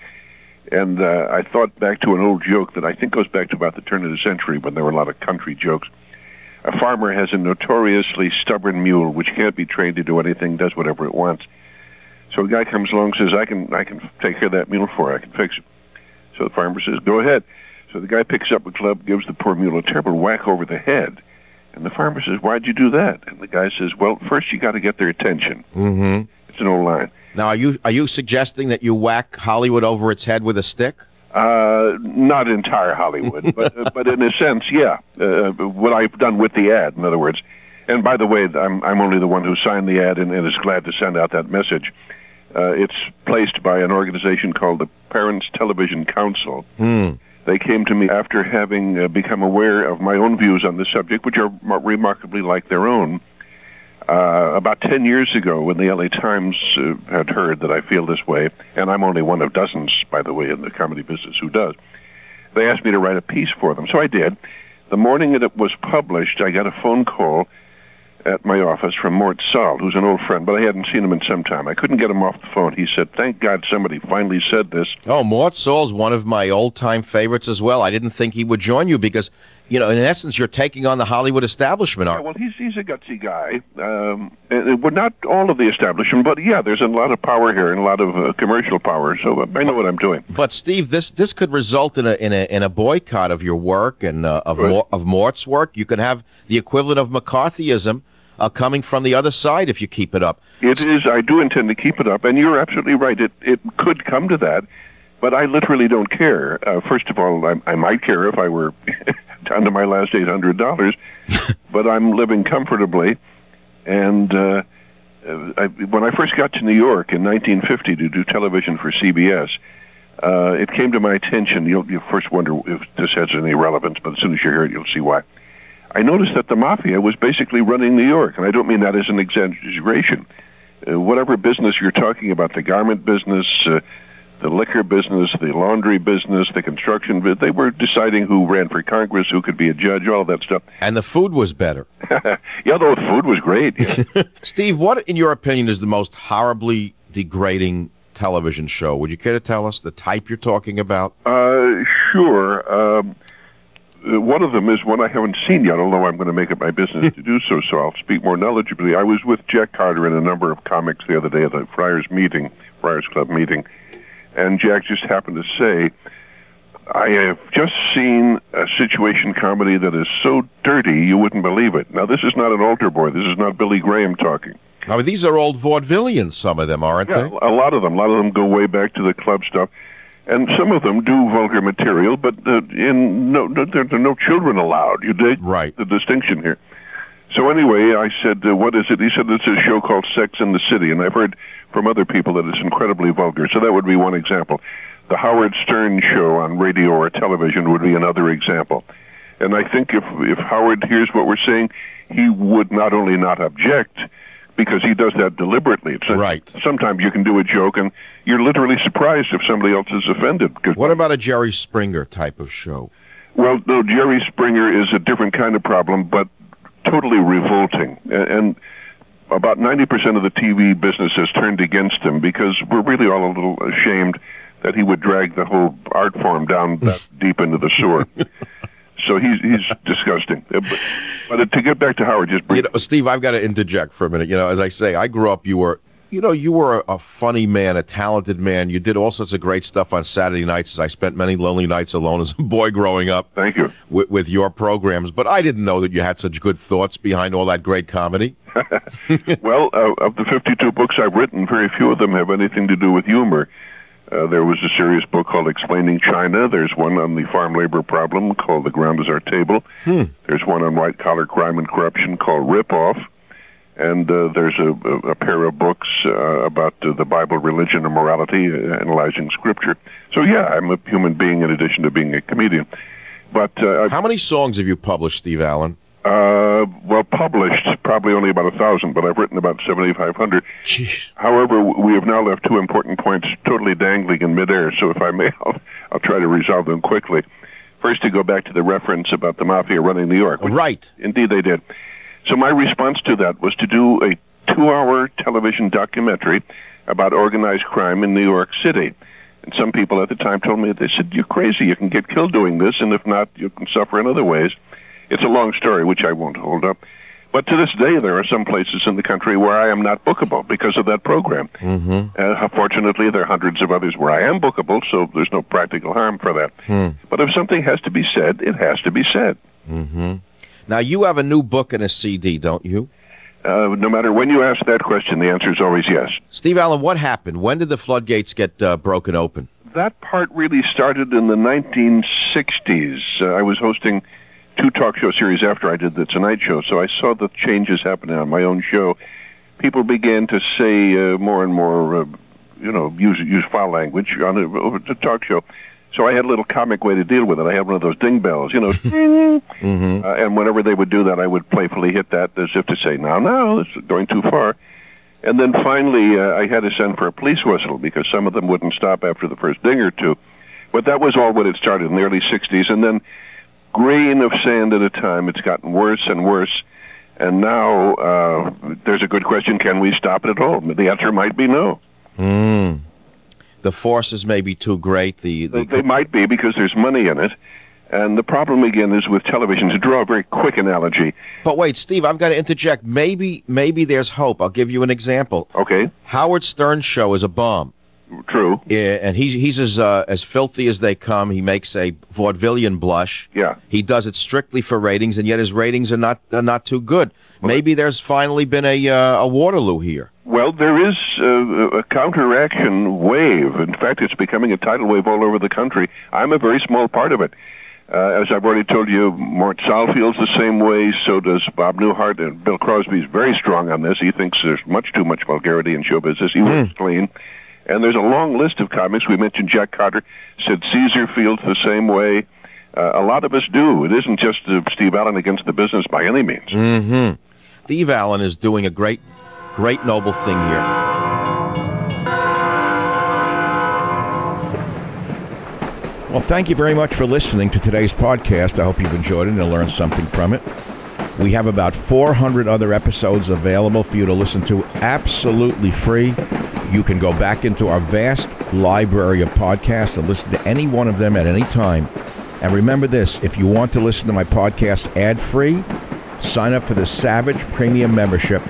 And uh, I thought back to an old joke that I think goes back to about the turn of the century when there were a lot of country jokes. A farmer has a notoriously stubborn mule, which can't be trained to do anything, does whatever it wants. So a guy comes along and says, I can, I can take care of that mule for you, I can fix it. So the farmer says, go ahead. So the guy picks up a club, gives the poor mule a terrible whack over the head. And the farmer says, why'd you do that? And the guy says, well, first you got to get their attention. Mm-hmm. It's an old line. Now, are you are you suggesting that you whack Hollywood over its head with a stick? Uh, not entire Hollywood, but uh, but in a sense, yeah. Uh, what I've done with the ad, in other words. And by the way, I'm, I'm only the one who signed the ad and, and is glad to send out that message. Uh, it's placed by an organization called the Parents Television Council. Mm. They came to me after having uh, become aware of my own views on the subject, which are remarkably like their own. Uh, about ten years ago, when the L A Times uh, had heard that I feel this way, and I'm only one of dozens, by the way, in the comedy business who does, they asked me to write a piece for them. So I did. The morning that it was published, I got a phone call at my office from Mort Sahl, who's an old friend, but I hadn't seen him in some time. I couldn't get him off the phone. He said, thank God somebody finally said this. Oh, Mort Sahl's one of my old-time favorites as well. I didn't think he would join you because, you know, in essence, you're taking on the Hollywood establishment. Yeah, well, he's he's a gutsy guy. Um, and we're not all of the establishment, but, yeah, there's a lot of power here and a lot of uh, commercial power, so I know what I'm doing. But, Steve, this this could result in a in a, in a boycott of your work and uh, of, right. Mort, of Mort's work. You could have the equivalent of McCarthyism Uh, coming from the other side if you keep it up. It is. I do intend to keep it up, and you're absolutely right. It it could come to that, but I literally don't care. Uh, first of all, I, I might care if I were down to my last eight hundred dollars, but I'm living comfortably. And uh, I, when I first got to New York in nineteen fifty to do television for C B S, uh, it came to my attention. You'll, you'll first wonder if this has any relevance, but as soon as you hear it, you'll see why. I noticed that the mafia was basically running New York, and I don't mean that as an exaggeration. Uh, whatever business you're talking about, the garment business, uh, the liquor business, the laundry business, the construction business, they were deciding who ran for Congress, who could be a judge, all that stuff. And the food was better. Yeah, though, the food was great. Yeah. Steve, what, in your opinion, is the most horribly degrading television show? Would you care to tell us the type you're talking about? Uh, sure. Um... One of them is one I haven't seen yet, although I'm going to make it my business to do so, so I'll speak more knowledgeably. I was with Jack Carter and a number of comics the other day at the Friars meeting, Friars Club meeting, and Jack just happened to say, I have just seen a situation comedy that is so dirty you wouldn't believe it. Now, this is not an altar boy. This is not Billy Graham talking. I mean, these are old vaudevillians, some of them, aren't yeah, they? A lot of them. A lot of them go way back to the club stuff. And some of them do vulgar material, but uh, in no, there are no children allowed. You did right. The distinction here. So anyway, I said, uh, what is it? He said, it's a show called Sex and the City, and I've heard from other people that it's incredibly vulgar. So that would be one example. The Howard Stern show on radio or television would be another example. And I think if, if Howard hears what we're saying, he would not only not object, because he does that deliberately. It's a, right. Sometimes you can do a joke, and you're literally surprised if somebody else is offended. What about a Jerry Springer type of show? Well, no, Jerry Springer is a different kind of problem, but totally revolting. And about ninety percent of the T V business has turned against him, because we're really all a little ashamed that he would drag the whole art form down that deep into the sewer. So he's, he's disgusting. But, but to get back to Howard, just briefly. You know, Steve, I've got to interject for a minute. You know, as I say, I grew up, you were, you know, you were a, a funny man, a talented man. You did all sorts of great stuff on Saturday nights, as I spent many lonely nights alone as a boy growing up. Thank you. With, with your programs. But I didn't know that you had such good thoughts behind all that great comedy. Well, uh, of the fifty-two books I've written, very few of them have anything to do with humor. Uh, there was a serious book called Explaining China. There's one on the farm labor problem called The Ground is Our Table. Hmm. There's one on white-collar crime and corruption called Rip-Off. And uh, there's a, a, a pair of books uh, about uh, the Bible, religion, and morality, uh, analyzing scripture. So, yeah, I'm a human being in addition to being a comedian. But uh, how many songs have you published, Steve Allen? Uh, well, published, probably only about a thousand, but I've written about seventy-five hundred. Jeez. However, we have now left two important points totally dangling in midair, so if I may, I'll, I'll try to resolve them quickly. First, to go back to the reference about the mafia running New York. Right. Indeed, they did. So my response to that was to do a two-hour television documentary about organized crime in New York City. And some people at the time told me, they said, you're crazy, you can get killed doing this, and if not, you can suffer in other ways. It's a long story, which I won't hold up. But to this day, there are some places in the country where I am not bookable because of that program. Mm-hmm. Uh, fortunately, there are hundreds of others where I am bookable, so there's no practical harm for that. Mm. But if something has to be said, it has to be said. Mm-hmm. Now, you have a new book and a C D, don't you? Uh, no matter when you ask that question, the answer is always yes. Steve Allen, what happened? When did the floodgates get uh, broken open? That part really started in the nineteen sixties. Uh, I was hosting two talk show series after I did The Tonight Show, so I saw the changes happening on my own show. People began to say uh, more and more, uh, you know, use use foul language on the, over the talk show. So I had a little comic way to deal with it. I had one of those ding bells, you know. Mm-hmm. uh, and whenever they would do that, I would playfully hit that as if to say, no, no, this is going too far. And then finally, uh, I had to send for a police whistle because some of them wouldn't stop after the first ding or two. But that was all what it started in the early sixties. And then grain of sand at a time, it's gotten worse and worse, and now uh, there's a good question, can we stop it at all? The answer might be no. Mm. The forces may be too great. The, the they, they might be, because there's money in it, and the problem again is with television, to draw a very quick analogy. But wait, Steve, I've got to interject. Maybe, maybe there's hope. I'll give you an example. Okay. Howard Stern's show is a bomb. True. Yeah, and he, he's as uh, as filthy as they come. He makes a vaudevillian blush. Yeah. He does it strictly for ratings, and yet his ratings are not are not too good. Well, maybe there's finally been a uh, a Waterloo here. Well, there is uh, a counteraction wave. In fact, it's becoming a tidal wave all over the country. I'm a very small part of it. Uh, as I've already told you, Mort Sahl feels the same way. So does Bob Newhart, and Bill Crosby's very strong on this. He thinks there's much too much vulgarity in show business. He wants mm. clean. And there's a long list of comics. We mentioned Jack Carter, said Caesar feels the same way. Uh, a lot of us do. It isn't just uh, Steve Allen against the business by any means. Mm-hmm. Steve Allen is doing a great, great noble thing here. Well, thank you very much for listening to today's podcast. I hope you've enjoyed it and learned something from it. We have about four hundred other episodes available for you to listen to absolutely free. You can go back into our vast library of podcasts and listen to any one of them at any time. And remember this, if you want to listen to my podcast ad-free, sign up for the Savage Premium membership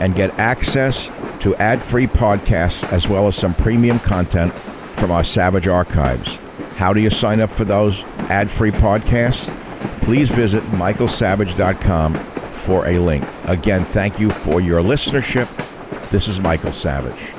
and get access to ad-free podcasts as well as some premium content from our Savage archives. How do you sign up for those ad-free podcasts? Please visit michael savage dot com for a link. Again, thank you for your listenership. This is Michael Savage.